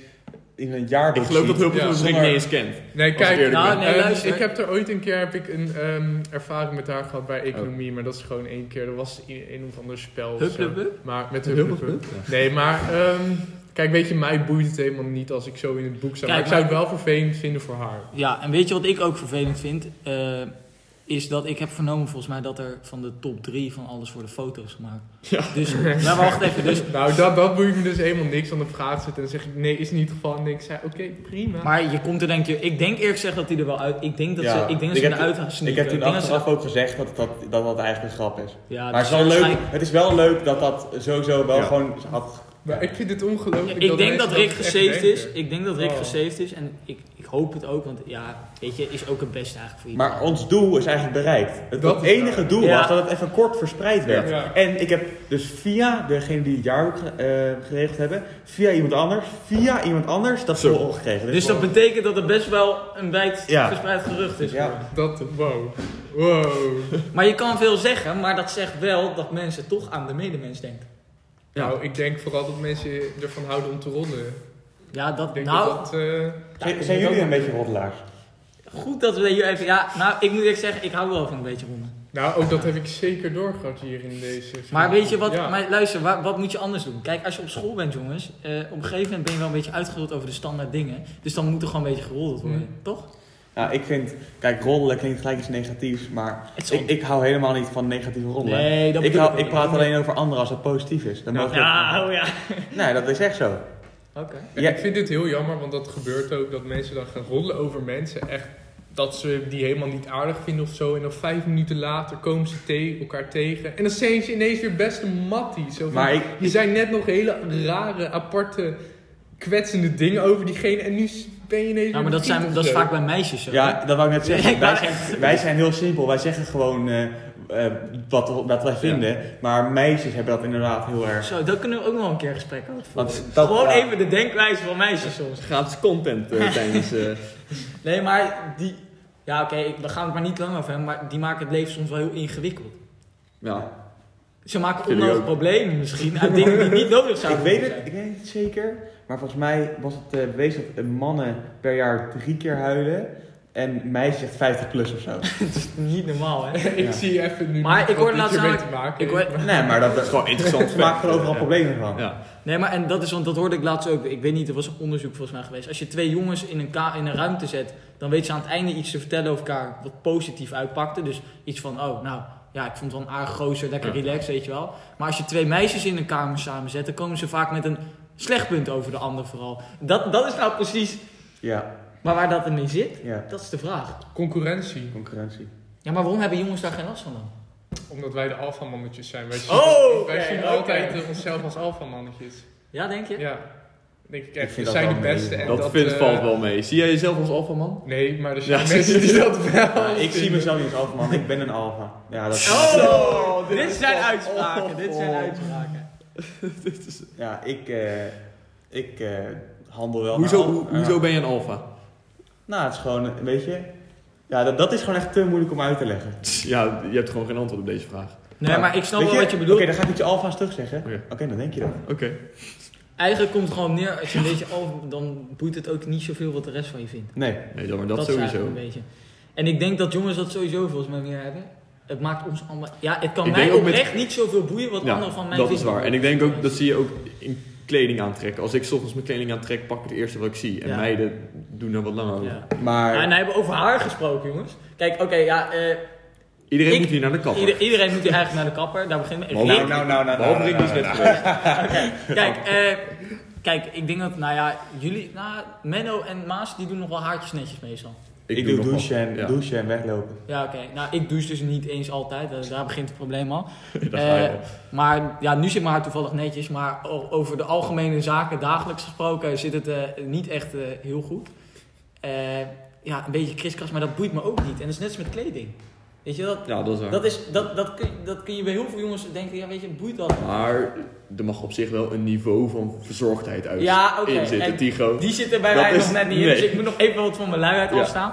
in een jaarboek ziet. Ik geloof dat Huppelepup ja, Rick niet eens kent. Nee, kijk. Nou, nee, luister, uh, ik heb er ooit een keer heb ik een um, ervaring met haar gehad bij economie. Oh. Maar dat is gewoon één keer. Dat was in een of ander spel. Huppelepup? Maar met Huppelepup. Nee, maar... Um, Kijk, weet je, mij boeit het helemaal niet als ik zo in het boek zou. Kijk, maar ik zou het wel vervelend vinden voor haar. Ja, en weet je wat ik ook vervelend vind? Uh, is dat ik heb vernomen volgens mij dat er van de top drie van alles worden foto's gemaakt. Ja. Dus, nou wacht even. Dus... Nou, dat, dat boeit me dus helemaal niks. Want op vraag zitten en dan zeg ik, nee, is niet het geval. En ik zei, oké, okay, prima. Maar je komt er denk je, ik denk eerlijk gezegd dat hij er wel uit... Ik denk dat ja. ze, ik denk dat ze eruit gaan sneaken. Ik heb toen achteraf ook gezegd dat dat, dat dat eigenlijk een grap is. Ja, maar het is, wel leuk, het is wel leuk dat dat sowieso wel ja. gewoon... had. Maar ik vind het ongelooflijk. Ja, ik denk dat, dat Rick gesaved is. Ik denk dat Rick oh. gesaved is. En ik, ik hoop het ook. Want ja, weet je, is ook het beste eigenlijk voor iedereen. Maar ons doel is eigenlijk bereikt. Het dat enige doel ja. was dat het even kort verspreid werd. Ja, ja. En ik heb dus via degene die het jaar uh, geregeld hebben. Via iemand anders. Via iemand anders. Dat zo gekregen. Dus, dus wow. dat betekent dat het best wel een wijd ja. verspreid gerucht is. Ja, dat, wow. wow. Maar je kan veel zeggen. Maar dat zegt wel dat mensen toch aan de medemens denken. Ja. Nou, ik denk vooral dat mensen ervan houden om te roddelen. Ja, dat... Ik nou... Dat dat, uh, zijn zijn jullie een mee. beetje roddelaars? Goed dat we hier even... Ja, nou, ik moet eerlijk zeggen, ik hou wel van een beetje roddelen. Nou, ook dat heb ik zeker doorgehad hier in deze... Maar weet je wat... Ja. Maar luister, wat, wat moet je anders doen? Kijk, als je op school bent, jongens... Uh, op een gegeven moment ben je wel een beetje uitgerold over de standaard dingen. Dus dan moet er gewoon een beetje geroddeld worden, mm. toch? Nou, ik vind... Kijk, roddelen klinkt gelijk iets negatiefs, maar ik, ik hou helemaal niet van negatieve roddelen. Nee, dat ik, hou, ik praat alleen over anderen als dat positief is. Dan mogen ja, oh ja. Nee, dat is echt zo. Oké. Okay. Ja, ik vind dit heel jammer, want dat gebeurt ook, dat mensen dan gaan roddelen over mensen. Echt, dat ze die helemaal niet aardig vinden of zo. En dan vijf minuten later komen ze te- elkaar tegen. En dan zijn ze ineens weer best een mattie. Zo van, ik, je zei net nog hele rare, aparte, kwetsende dingen over diegene. En nu... Ja, maar dat, zijn, dat is vaak bij meisjes zo. Ja, dat wou ik net zeggen. Wij zijn, wij zijn heel simpel. Wij zeggen gewoon uh, uh, wat, wat wij vinden. Ja. Maar meisjes hebben dat inderdaad heel erg. Zo, dat kunnen we ook nog een keer gesprek over. Gewoon ja. even de denkwijze van meisjes soms. Gratis content uh, tijdens... Uh... Nee, maar die... Ja, oké, okay, we gaan het maar niet lang over hebben. Maar die maken het leven soms wel heel ingewikkeld. Ja. Ze maken onnodige problemen misschien. Uit dingen die niet nodig zouden ik weet het, zijn. Ik weet het zeker. Maar volgens mij was het uh, bewezen dat mannen per jaar drie keer huilen. En meisjes echt vijftig plus of zo. Dat is niet normaal, hè? Ik ja. zie even nu maar ik hoor laatst aan... te maken. Ik hoor... Nee, maar dat is gewoon interessant. Ze maken er overal ja. problemen van. Ja. Nee, maar en dat is, want dat hoorde ik laatst ook. Ik weet niet, er was een onderzoek volgens mij geweest. Als je twee jongens in een, ka- in een ruimte zet, dan weten ze aan het einde iets te vertellen over elkaar wat positief uitpakte. Dus iets van, oh, nou... Ja, ik vond het wel een aardig gozer, lekker ja. relaxed, weet je wel. Maar als je twee meisjes in een kamer samenzetten, komen ze vaak met een slecht punt over de ander vooral. Dat, dat is nou precies... Ja. Maar waar dat ermee zit, ja. dat is de vraag. Concurrentie. Concurrentie. Ja, maar waarom hebben jongens daar geen last van dan? omdat wij de alfamannetjes zijn. Wij zien, oh, wij okay, zien okay. altijd onszelf als alfamannetjes. Ja, denk je? Ja, denk ik echt. We zijn de beste. En dat dat vindt, uh, valt wel mee. Zie jij jezelf als alfaman? Nee, maar er zijn ja, mensen die dat wel. Ja, ik zie mezelf niet als alfaman. Ik ben een alfa. Ja, dat is... oh, oh, dit, dit zijn uitspraken. Oh, oh. Dit zijn uitspraken. Dit is... Ja, ik, uh, ik uh, handel wel. Hoezo, al, ho- uh, hoezo ben je een alfa? Nou, het is gewoon, weet je... Ja, dat, dat is gewoon echt te moeilijk om uit te leggen. Ja, je hebt gewoon geen antwoord op deze vraag. Nee, maar, maar ik snap wel wat je bedoelt. Oké, okay, dan ga ik het je alfa's terug zeggen. Oké, okay. okay, dan denk je dat. Oké. Okay. Eigenlijk komt het gewoon neer, als je een beetje alfa... dan boeit het ook niet zoveel wat de rest van je vindt. Nee, nee maar dat, dat sowieso. Is een beetje. En ik denk dat jongens dat sowieso volgens mij meer hebben. Het maakt ons allemaal... Ja, het kan ik mij oprecht met... niet zoveel boeien wat ja, anderen van mij vinden. Dat is waar. En ik denk ook, dat zie je ook... in kleding aantrekken. Als ik 's ochtends mijn kleding aantrek, pak ik het eerste wat ik zie. En ja. meiden doen er wat langer over. Ja. Maar... Ja, en dan hebben we over haar gesproken, jongens. Kijk, oké, okay, ja... Uh, iedereen ik, moet hier naar de kapper. Ieder, iedereen moet hier eigenlijk naar de kapper. Daar beginnen we. Nou, nou, nou, nou, nou. Behalve ik is net geweest. Oké, kijk, uh, kijk, ik denk dat, nou ja, jullie... Nou, Menno en Maas, die doen nog wel haartjes netjes meestal. Ik, ik doe, doe douchen, en, ja. douchen en weglopen. Ja, oké. Okay. Nou, ik douche dus niet eens altijd. Dus daar begint het probleem al. uh, maar ja, nu zit mijn haar toevallig netjes. Maar over de algemene zaken, dagelijks gesproken, zit het uh, niet echt uh, heel goed. Uh, ja, een beetje kriskras, maar dat boeit me ook niet. En dat is net als met kleding. Weet je, dat, ja, dat, is dat, is, dat, dat, kun, dat kun je bij heel veel jongens denken, ja weet je, boeit dat. Maar er mag op zich wel een niveau van verzorgdheid uit ja, okay. in zitten, Tigo. Die zit er bij dat mij is, nog net niet nee. in, dus ik moet nog even wat van mijn luiheid ja. afstaan.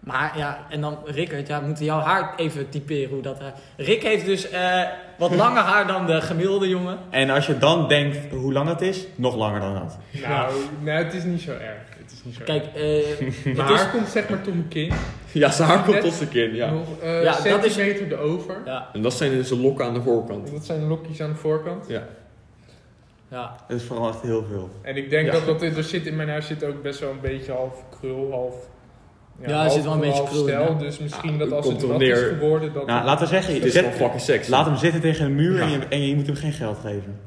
Maar ja, en dan Rickert, ja, we moeten jouw haar even typeren hoe dat... Uh, Rick heeft dus uh, wat langer haar dan de gemiddelde jongen. En als je dan denkt hoe lang het is, nog langer dan dat. Nou, nee, het is niet zo erg. Het is niet zo Kijk, uh, maar haar komt zeg maar tot mijn kin. Ja, zijn haar komt tot zijn kin, ja. Nog, uh, ja centimeter dat is... erover. Ja. En dat zijn dus de lokken aan de voorkant. En dat zijn de lokjes aan de voorkant. Ja. Ja. Dat is vooral echt heel veel. En ik denk ja. dat dat er zit in mijn haar zit ook best wel een beetje half krul, half... Ja, ja er zit wel een beetje krul in. Ja. Dus misschien ja, dat als het wat is geworden... Dat nou, laten we zeggen... Het is wel fucking seks. Laat hem zitten tegen een muur ja. en, je, en je moet hem geen geld geven.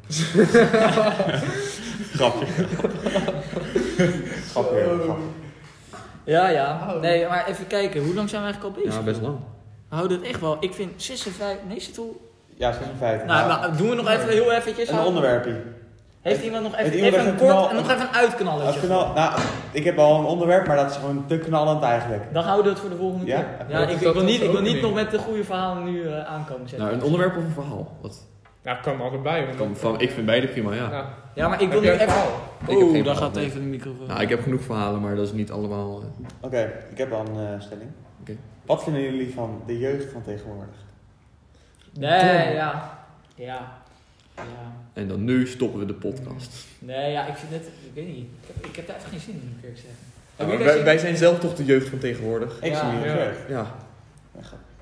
Grapje. Grapje, grapje. Ja, ja. Nee, maar even kijken. Hoe lang zijn we eigenlijk al bezig? Ja, best lang. We houden het echt wel. Ik vind zesenvijftig... Nee, zit al... Ja, zesenvijftig. Nou, nou, nou, doen we nog even heel eventjes... Een onderwerpje. Heeft iemand nog even, even, iemand even een kort knal, en nog even een uitknalletje? Knal, nou, ik heb al een onderwerp, maar dat is gewoon te knallend eigenlijk. Dan houden we het voor de volgende keer. Ja, ja, ja ik, ik wil niet, ik wil niet nog met de goede verhalen nu uh, aankomen zetten. Nou, een onderwerp of een verhaal? Wat? Nou, kan allebei. Kan van, ik vind beide prima, ja. Ja, ja maar ik wil nu even... Oeh, daar gaat even de microfoon. Nou, ik heb genoeg verhalen, maar dat is niet allemaal... Uh... Oké, okay, ik heb al een uh, stelling. Okay. Wat vinden jullie van de jeugd van tegenwoordig? Nee, ja. Ja. Ja. En dan nu stoppen we de podcast. Nee, ja, ik vind het... Ik weet niet. Ik heb, ik heb daar echt geen zin in, moet ik zeggen. Ja, maar wij, wij zijn zelf toch de jeugd van tegenwoordig? Ik zie jullie jeugd. Ja.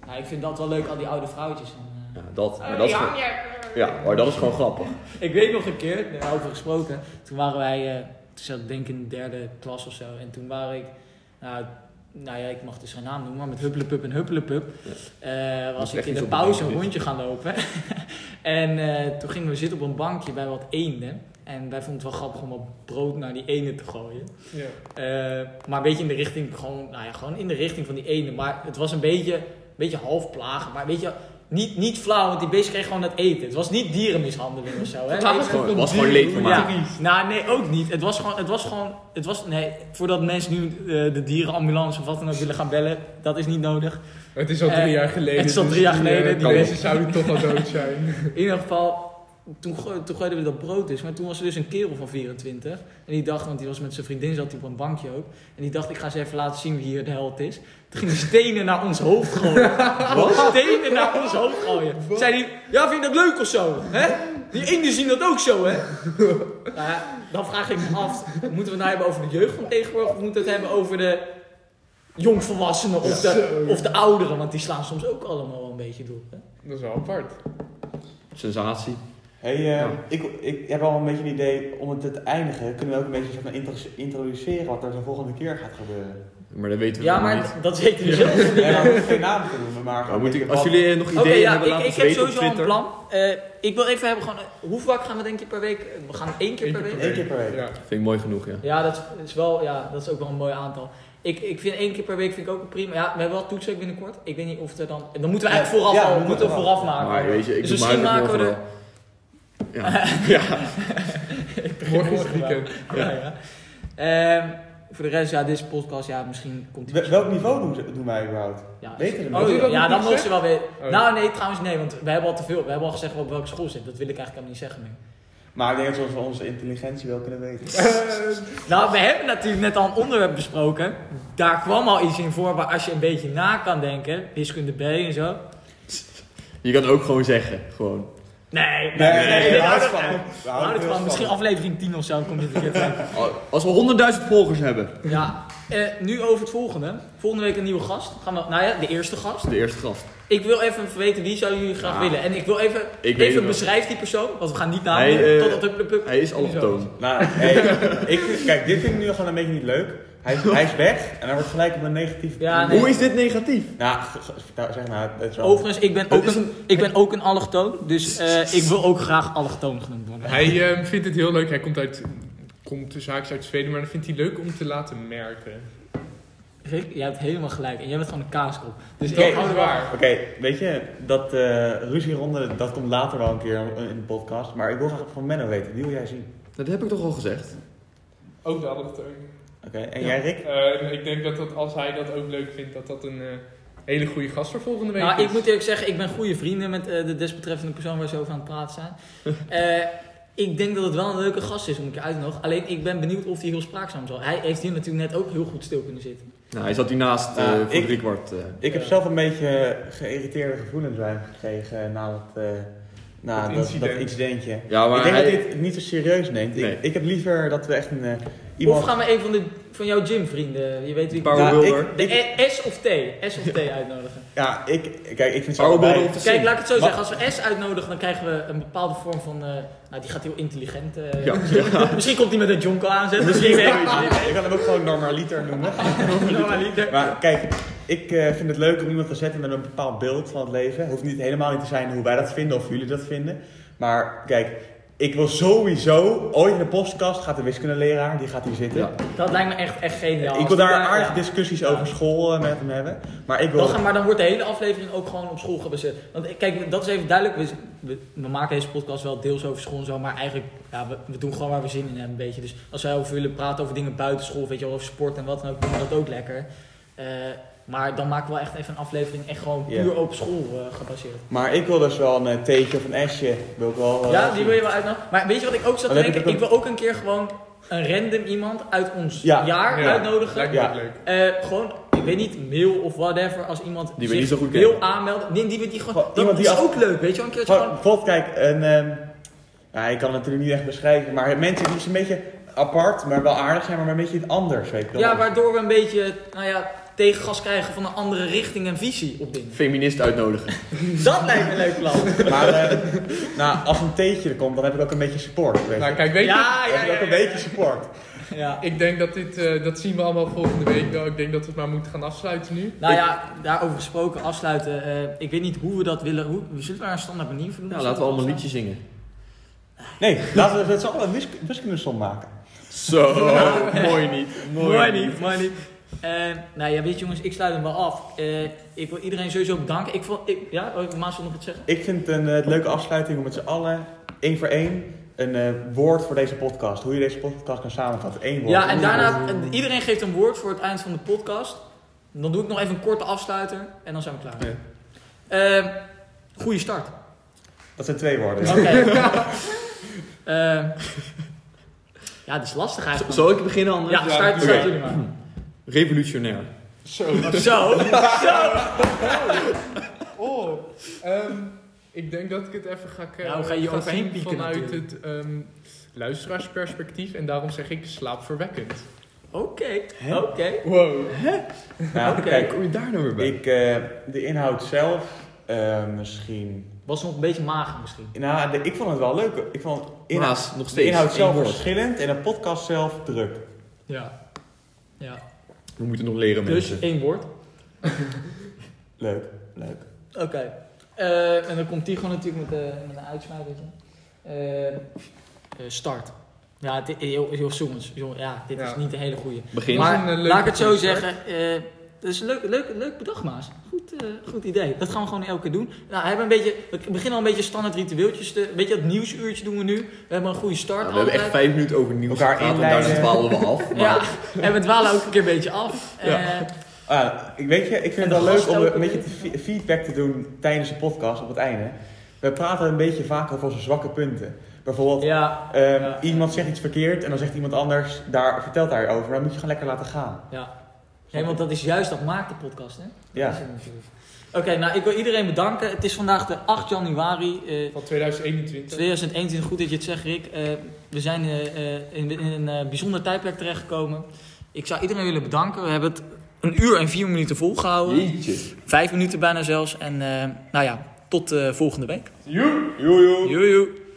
Nou, ik vind dat wel leuk, al die oude vrouwtjes. Ja, dat, maar dat is gewoon, ja, maar dat is gewoon grappig. Ik weet nog een keer, daarover gesproken. Toen waren wij... Uh, toen zat ik denk in de derde klas of zo. En toen waren ik... Nou, nou ja, ik mag dus geen naam noemen, maar met huppelepup en huppelepup... Ja. Uh, was ik in de pauze een rondje gaan lopen. En uh, toen gingen we zitten op een bankje bij wat eenden. En wij vonden het wel grappig om wat brood naar die eenden te gooien. Ja. Uh, maar een beetje in de richting, gewoon, nou ja, gewoon in de richting van die eenden. Maar het was een beetje, een beetje half plagen. Maar weet je, niet, niet flauw, want die beest kreeg gewoon het eten. Het was niet dierenmishandeling of zo. Hè? Het was gewoon, was gewoon leedvermaak. Ja. Nou, nee, ook niet. Het was gewoon, het was gewoon, het was, nee, voordat mensen nu uh, de dierenambulance of wat dan ook willen gaan bellen, dat is niet nodig. Het is al drie uh, jaar geleden. Het is al drie dus jaar geleden. Die mensen zouden toch al dood zijn. In ieder geval, toen, toen gooiden we dat brood dus. Maar toen was er dus een kerel van vierentwintig. En die dacht, want die was met zijn vriendin, zat hij op een bankje ook. En die dacht, ik ga ze even laten zien wie hier de held is. Toen gingen stenen naar ons hoofd gooien. Wat? Stenen naar ons hoofd gooien. Wat? Zei die, ja vind je dat leuk of zo? Hè? Die eenden zien dat ook zo, hè? Nou ja, dan vraag ik me af, moeten we het nou hebben over de jeugd van tegenwoordig? Of moeten we het hebben over de... jongvolwassenen of, ja, de, of de ouderen, want die slaan soms ook allemaal een beetje door. Hè? Dat is wel apart. Sensatie. Hey, uh, ja. ik, ik heb al een beetje een idee om het te eindigen. Kunnen we ook een beetje introduceren wat er de volgende keer gaat gebeuren? Maar dat weten we ja, maar niet. Ja, maar dat weten we zelf niet. Ja, we geen naam te noemen, maar... Nou, moet ik, als wat... jullie nog ideeën okay, ja, hebben, ik, laat ik, ik heb sowieso een plan. Uh, ik wil even hebben, gewoon, uh, hoe vaak gaan we denk ik per week? We gaan één keer, Eén keer per week. Eén keer per week. Ja. Vind ik mooi genoeg, ja. Ja, dat is, wel, ja, dat is ook wel een mooi aantal. Ik, ik vind één keer per week vind ik ook prima. Ja, we hebben wel toetsen binnenkort. Ik weet niet of er dan... Dan moeten we eigenlijk ja, vooraf, ja, al, we moeten we vooraf al. maken. Maar weet je, ik dus misschien maken we de... Ja. ja. ik morgen is het weekend. Ja, ja. ja. Um, voor de rest, ja, deze podcast, ja, misschien komt die... We, welk niveau doen, ze, doen wij überhaupt? Ja, weten we? Oh, ja, ja dan mogen ze wel weer... Oh, nou, nee, trouwens, nee, want we hebben al te veel. We hebben al gezegd op welke school zit. Dat wil ik eigenlijk helemaal niet zeggen meer. Maar ik denk dat we onze intelligentie wel kunnen weten. Nou, we hebben natuurlijk net al een onderwerp besproken. Daar kwam al iets in voor waar als je een beetje na kan denken. Wiskunde B en zo. Je kan ook gewoon zeggen, gewoon. Nee, nee, nee, nee, nee houd het van. Het van. Misschien aflevering tien of zo komt dit een keer terug. Als we honderdduizend volgers hebben. Ja, uh, nu over het volgende. Volgende week een nieuwe gast. Gaan we, nou ja, de eerste gast. De eerste gast. Ik wil even weten wie zou jullie graag ja. willen. En ik wil even, ik even beschrijf die persoon, want we gaan niet namen. Hij, uh, tot, tot, tot, hij is allochtoon. Nou, hey, ik, kijk, dit vind ik nu gewoon een beetje niet leuk. Hij, hij is weg en hij wordt gelijk op een negatief. Ja, nee. Hoe is dit negatief? Nou, zeg maar. Het is wel... Overigens, ik ben ook een, ik ben ook een allochtoon, dus uh, ik wil ook graag allochtoon genoemd worden. Hij uh, vindt het heel leuk. Hij komt uit, komt dus haaks uit Zweden, maar dan vindt hij leuk om te laten merken. Rick, jij hebt helemaal gelijk. En jij bent gewoon een kaaskop. Dus okay, ik hou het waar. Oké, okay, weet je, dat uh, ruzieronde, dat komt later wel een keer in de podcast. Maar ik wil graag van Menno weten. Die wil jij zien. Dat heb ik toch al gezegd? Ook de allochtoon. Oké, okay, en ja. jij Rick? Uh, ik denk dat, dat als hij dat ook leuk vindt, dat dat een uh, hele goede gast voor volgende week nou, is. Nou, ik moet eerlijk zeggen, ik ben goede vrienden met uh, de desbetreffende persoon waar ze over aan het praten zijn. uh, Ik denk dat het wel een leuke gast is om een keer uit te nodigen. Alleen ik ben benieuwd of hij heel spraakzaam zal. Hij heeft hier natuurlijk net ook heel goed stil kunnen zitten. Nou, hij zat hier naast uh, uh, voor driekwart. Uh, ik heb uh, zelf een beetje geïrriteerde gevoelens bij hem gekregen na dat, uh, na dat, incident. dat incidentje. Ja, maar ik denk hij... dat hij het niet zo serieus neemt. Nee. Ik, ik heb liever dat we echt een... Uh, iemand... Of gaan we een van, de, van jouw gymvrienden, je weet wie... Power nou, Builder. Ik, de ik... S of T. S of T uitnodigen. Ja, ik... Kijk, ik vind het zo bij... Kijk, laat ik het zo zeggen. Als we S uitnodigen, dan krijgen we een bepaalde vorm van... Uh, nou, die gaat heel intelligent. Uh, ja. Ja. Misschien komt hij met een jonkel aanzet. Misschien weet ik niet. Ik kan hem ook gewoon normaliter noemen. Normaliter. Maar kijk, ik uh, vind het leuk om iemand te zetten met een bepaald beeld van het leven. Het hoeft niet helemaal niet te zijn hoe wij dat vinden of jullie dat vinden. Maar kijk... Ik wil sowieso, ooit in de podcast gaat de wiskundeleraar, die gaat hier zitten. Ja. Dat lijkt me echt, echt geniaal. Ik wil daar aardige ja. discussies ja. over school met hem hebben. Maar, ik wil... dat, maar dan wordt de hele aflevering ook gewoon op school gebaseerd. Want kijk, dat is even duidelijk. We, we, we maken deze podcast wel deels over school en zo. Maar eigenlijk, ja, we, we doen gewoon waar we zin in hebben een beetje. Dus als wij over willen praten over dingen buiten school, weet je wel, over sport en wat dan ook, doen we dat ook lekker. Uh, Maar dan maken we wel echt even een aflevering echt gewoon puur yeah. op school uh, gebaseerd. Maar ik wil dus wel een theetje of een esje. Wil ik wel, uh, ja, die wil je wel uitnodigen. Maar weet je wat ik ook zat te denken? Ik, ik wil ook een keer gewoon een random iemand uit ons ja. jaar ja. uitnodigen. Lijkt me ja. leuk. Uh, gewoon, ik weet niet, mail of whatever. Als iemand die zich niet zo goed wil aanmelden. Nee, die we die gewoon... Goh, dat is af... ook leuk, weet je wel. Een keertje Goh, gewoon... Bijvoorbeeld, kijk, een... Um, nou, ik kan het natuurlijk niet echt beschrijven. Maar mensen die dus een beetje apart, maar wel aardig zijn. Maar een beetje anders, weet ik wel. Ja, waardoor we een beetje, nou ja... tegengas krijgen van een andere richting en visie op dingen. Feminist uitnodigen. Dat lijkt me een leuk plan. Maar uh, nou, als een theetje er komt, dan heb ik ook een beetje support. Weet nou, kijk, weet je? Ja, ja, heb ja, ik ook ja, een ja. beetje support. Ja. Ik denk dat dit, uh, dat zien we allemaal volgende week wel. Ik denk dat we het maar moeten gaan afsluiten nu. Nou ik... ja, daarover gesproken, afsluiten. Uh, ik weet niet hoe we dat willen. Hoe, we zullen daar een standaard manier voor doen. Nou, laten we allemaal een liedje zingen. Nee, laten we het allemaal een wiskundesom maken. Zo, nou, mooi niet. Mooi, mooi niet, mooi niet. Uh, nou ja, weet je jongens, ik sluit hem wel af. Uh, ik wil iedereen sowieso bedanken. Ik vond, ik, ja, oh, Maas wil nog wat zeggen. Ik vind een uh, leuke afsluiting om met z'n allen, één voor één, een uh, woord voor deze podcast. Hoe je deze podcast kan samenvatten. Eén woord. Ja, en daarna, iedereen geeft een woord voor het eind van de podcast. Dan doe ik nog even een korte afsluiter en dan zijn we klaar. Ja. Uh, goede start. Dat zijn twee woorden. Oké. Okay. uh, ja, dat is lastig eigenlijk. Z- zal ik beginnen anders? Ja, start jullie okay. maar. Revolutionair. Zo. Zo. Zo. Oh. Um, ik denk dat ik het even ga kijken. Nou, ga je overheen pieken vanuit het um, luisteraarsperspectief. En daarom zeg ik slaapverwekkend. Oké. Okay. Oké. Okay. Wow. Hè? Nou, okay. Kijk, kom je daar nou weer bij? Ik, uh, de inhoud zelf uh, misschien... Was nog een beetje mager misschien. Nou, de, ik vond het wel leuk. Ik vond inhoud, Maas, nog steeds de inhoud zelf verschillend. En de podcast zelf druk. Ja. Ja. We moeten nog leren dus mensen. Dus één woord. leuk, leuk. Oké. Okay. Uh, en dan komt Tigo natuurlijk met, uh, met een uitsmijtertje. Uh, uh, start. Ja, het is heel, heel zoemens. Ja, dit ja. is niet de hele goede. Begin. Maar een, uh, laat ik het zo zeggen. Uh, het is een leuk, leuk, leuk bedrag, Maas. Goed, uh, goed idee. Dat gaan we gewoon elke keer doen. Nou, we, hebben een beetje, we beginnen al een beetje standaard ritueeltjes. Te, een beetje dat nieuwsuurtje doen we nu. We hebben een goede start. Ja, we hebben echt vijf minuten over nieuws elkaar gepraat en daarna dwalen we af. Maar... Ja, en we dwalen ook een keer een beetje af. Ja. Uh, ah, ik, weet je, ik vind het wel leuk om een beetje te feedback te doen tijdens de podcast op het einde. We praten een beetje vaker over onze zwakke punten. Bijvoorbeeld, ja, um, ja. iemand zegt iets verkeerd en dan zegt iemand anders, daar vertelt hij over. Dan moet je gewoon lekker laten gaan. Ja, nee, want dat is juist, dat maakt de podcast, hè? Ja. Oké, okay, nou, ik wil iedereen bedanken. Het is vandaag de acht januari. Uh, van tweeduizend eenentwintig. tweeduizend eenentwintig, goed dat je het zegt, Rick. Uh, we zijn uh, in, in een uh, bijzonder tijdperk terechtgekomen. Ik zou iedereen willen bedanken. We hebben het een uur en vier minuten volgehouden. Jeetje. Vijf minuten bijna zelfs. En uh, nou ja, tot uh, volgende week. Joe, joe, joe.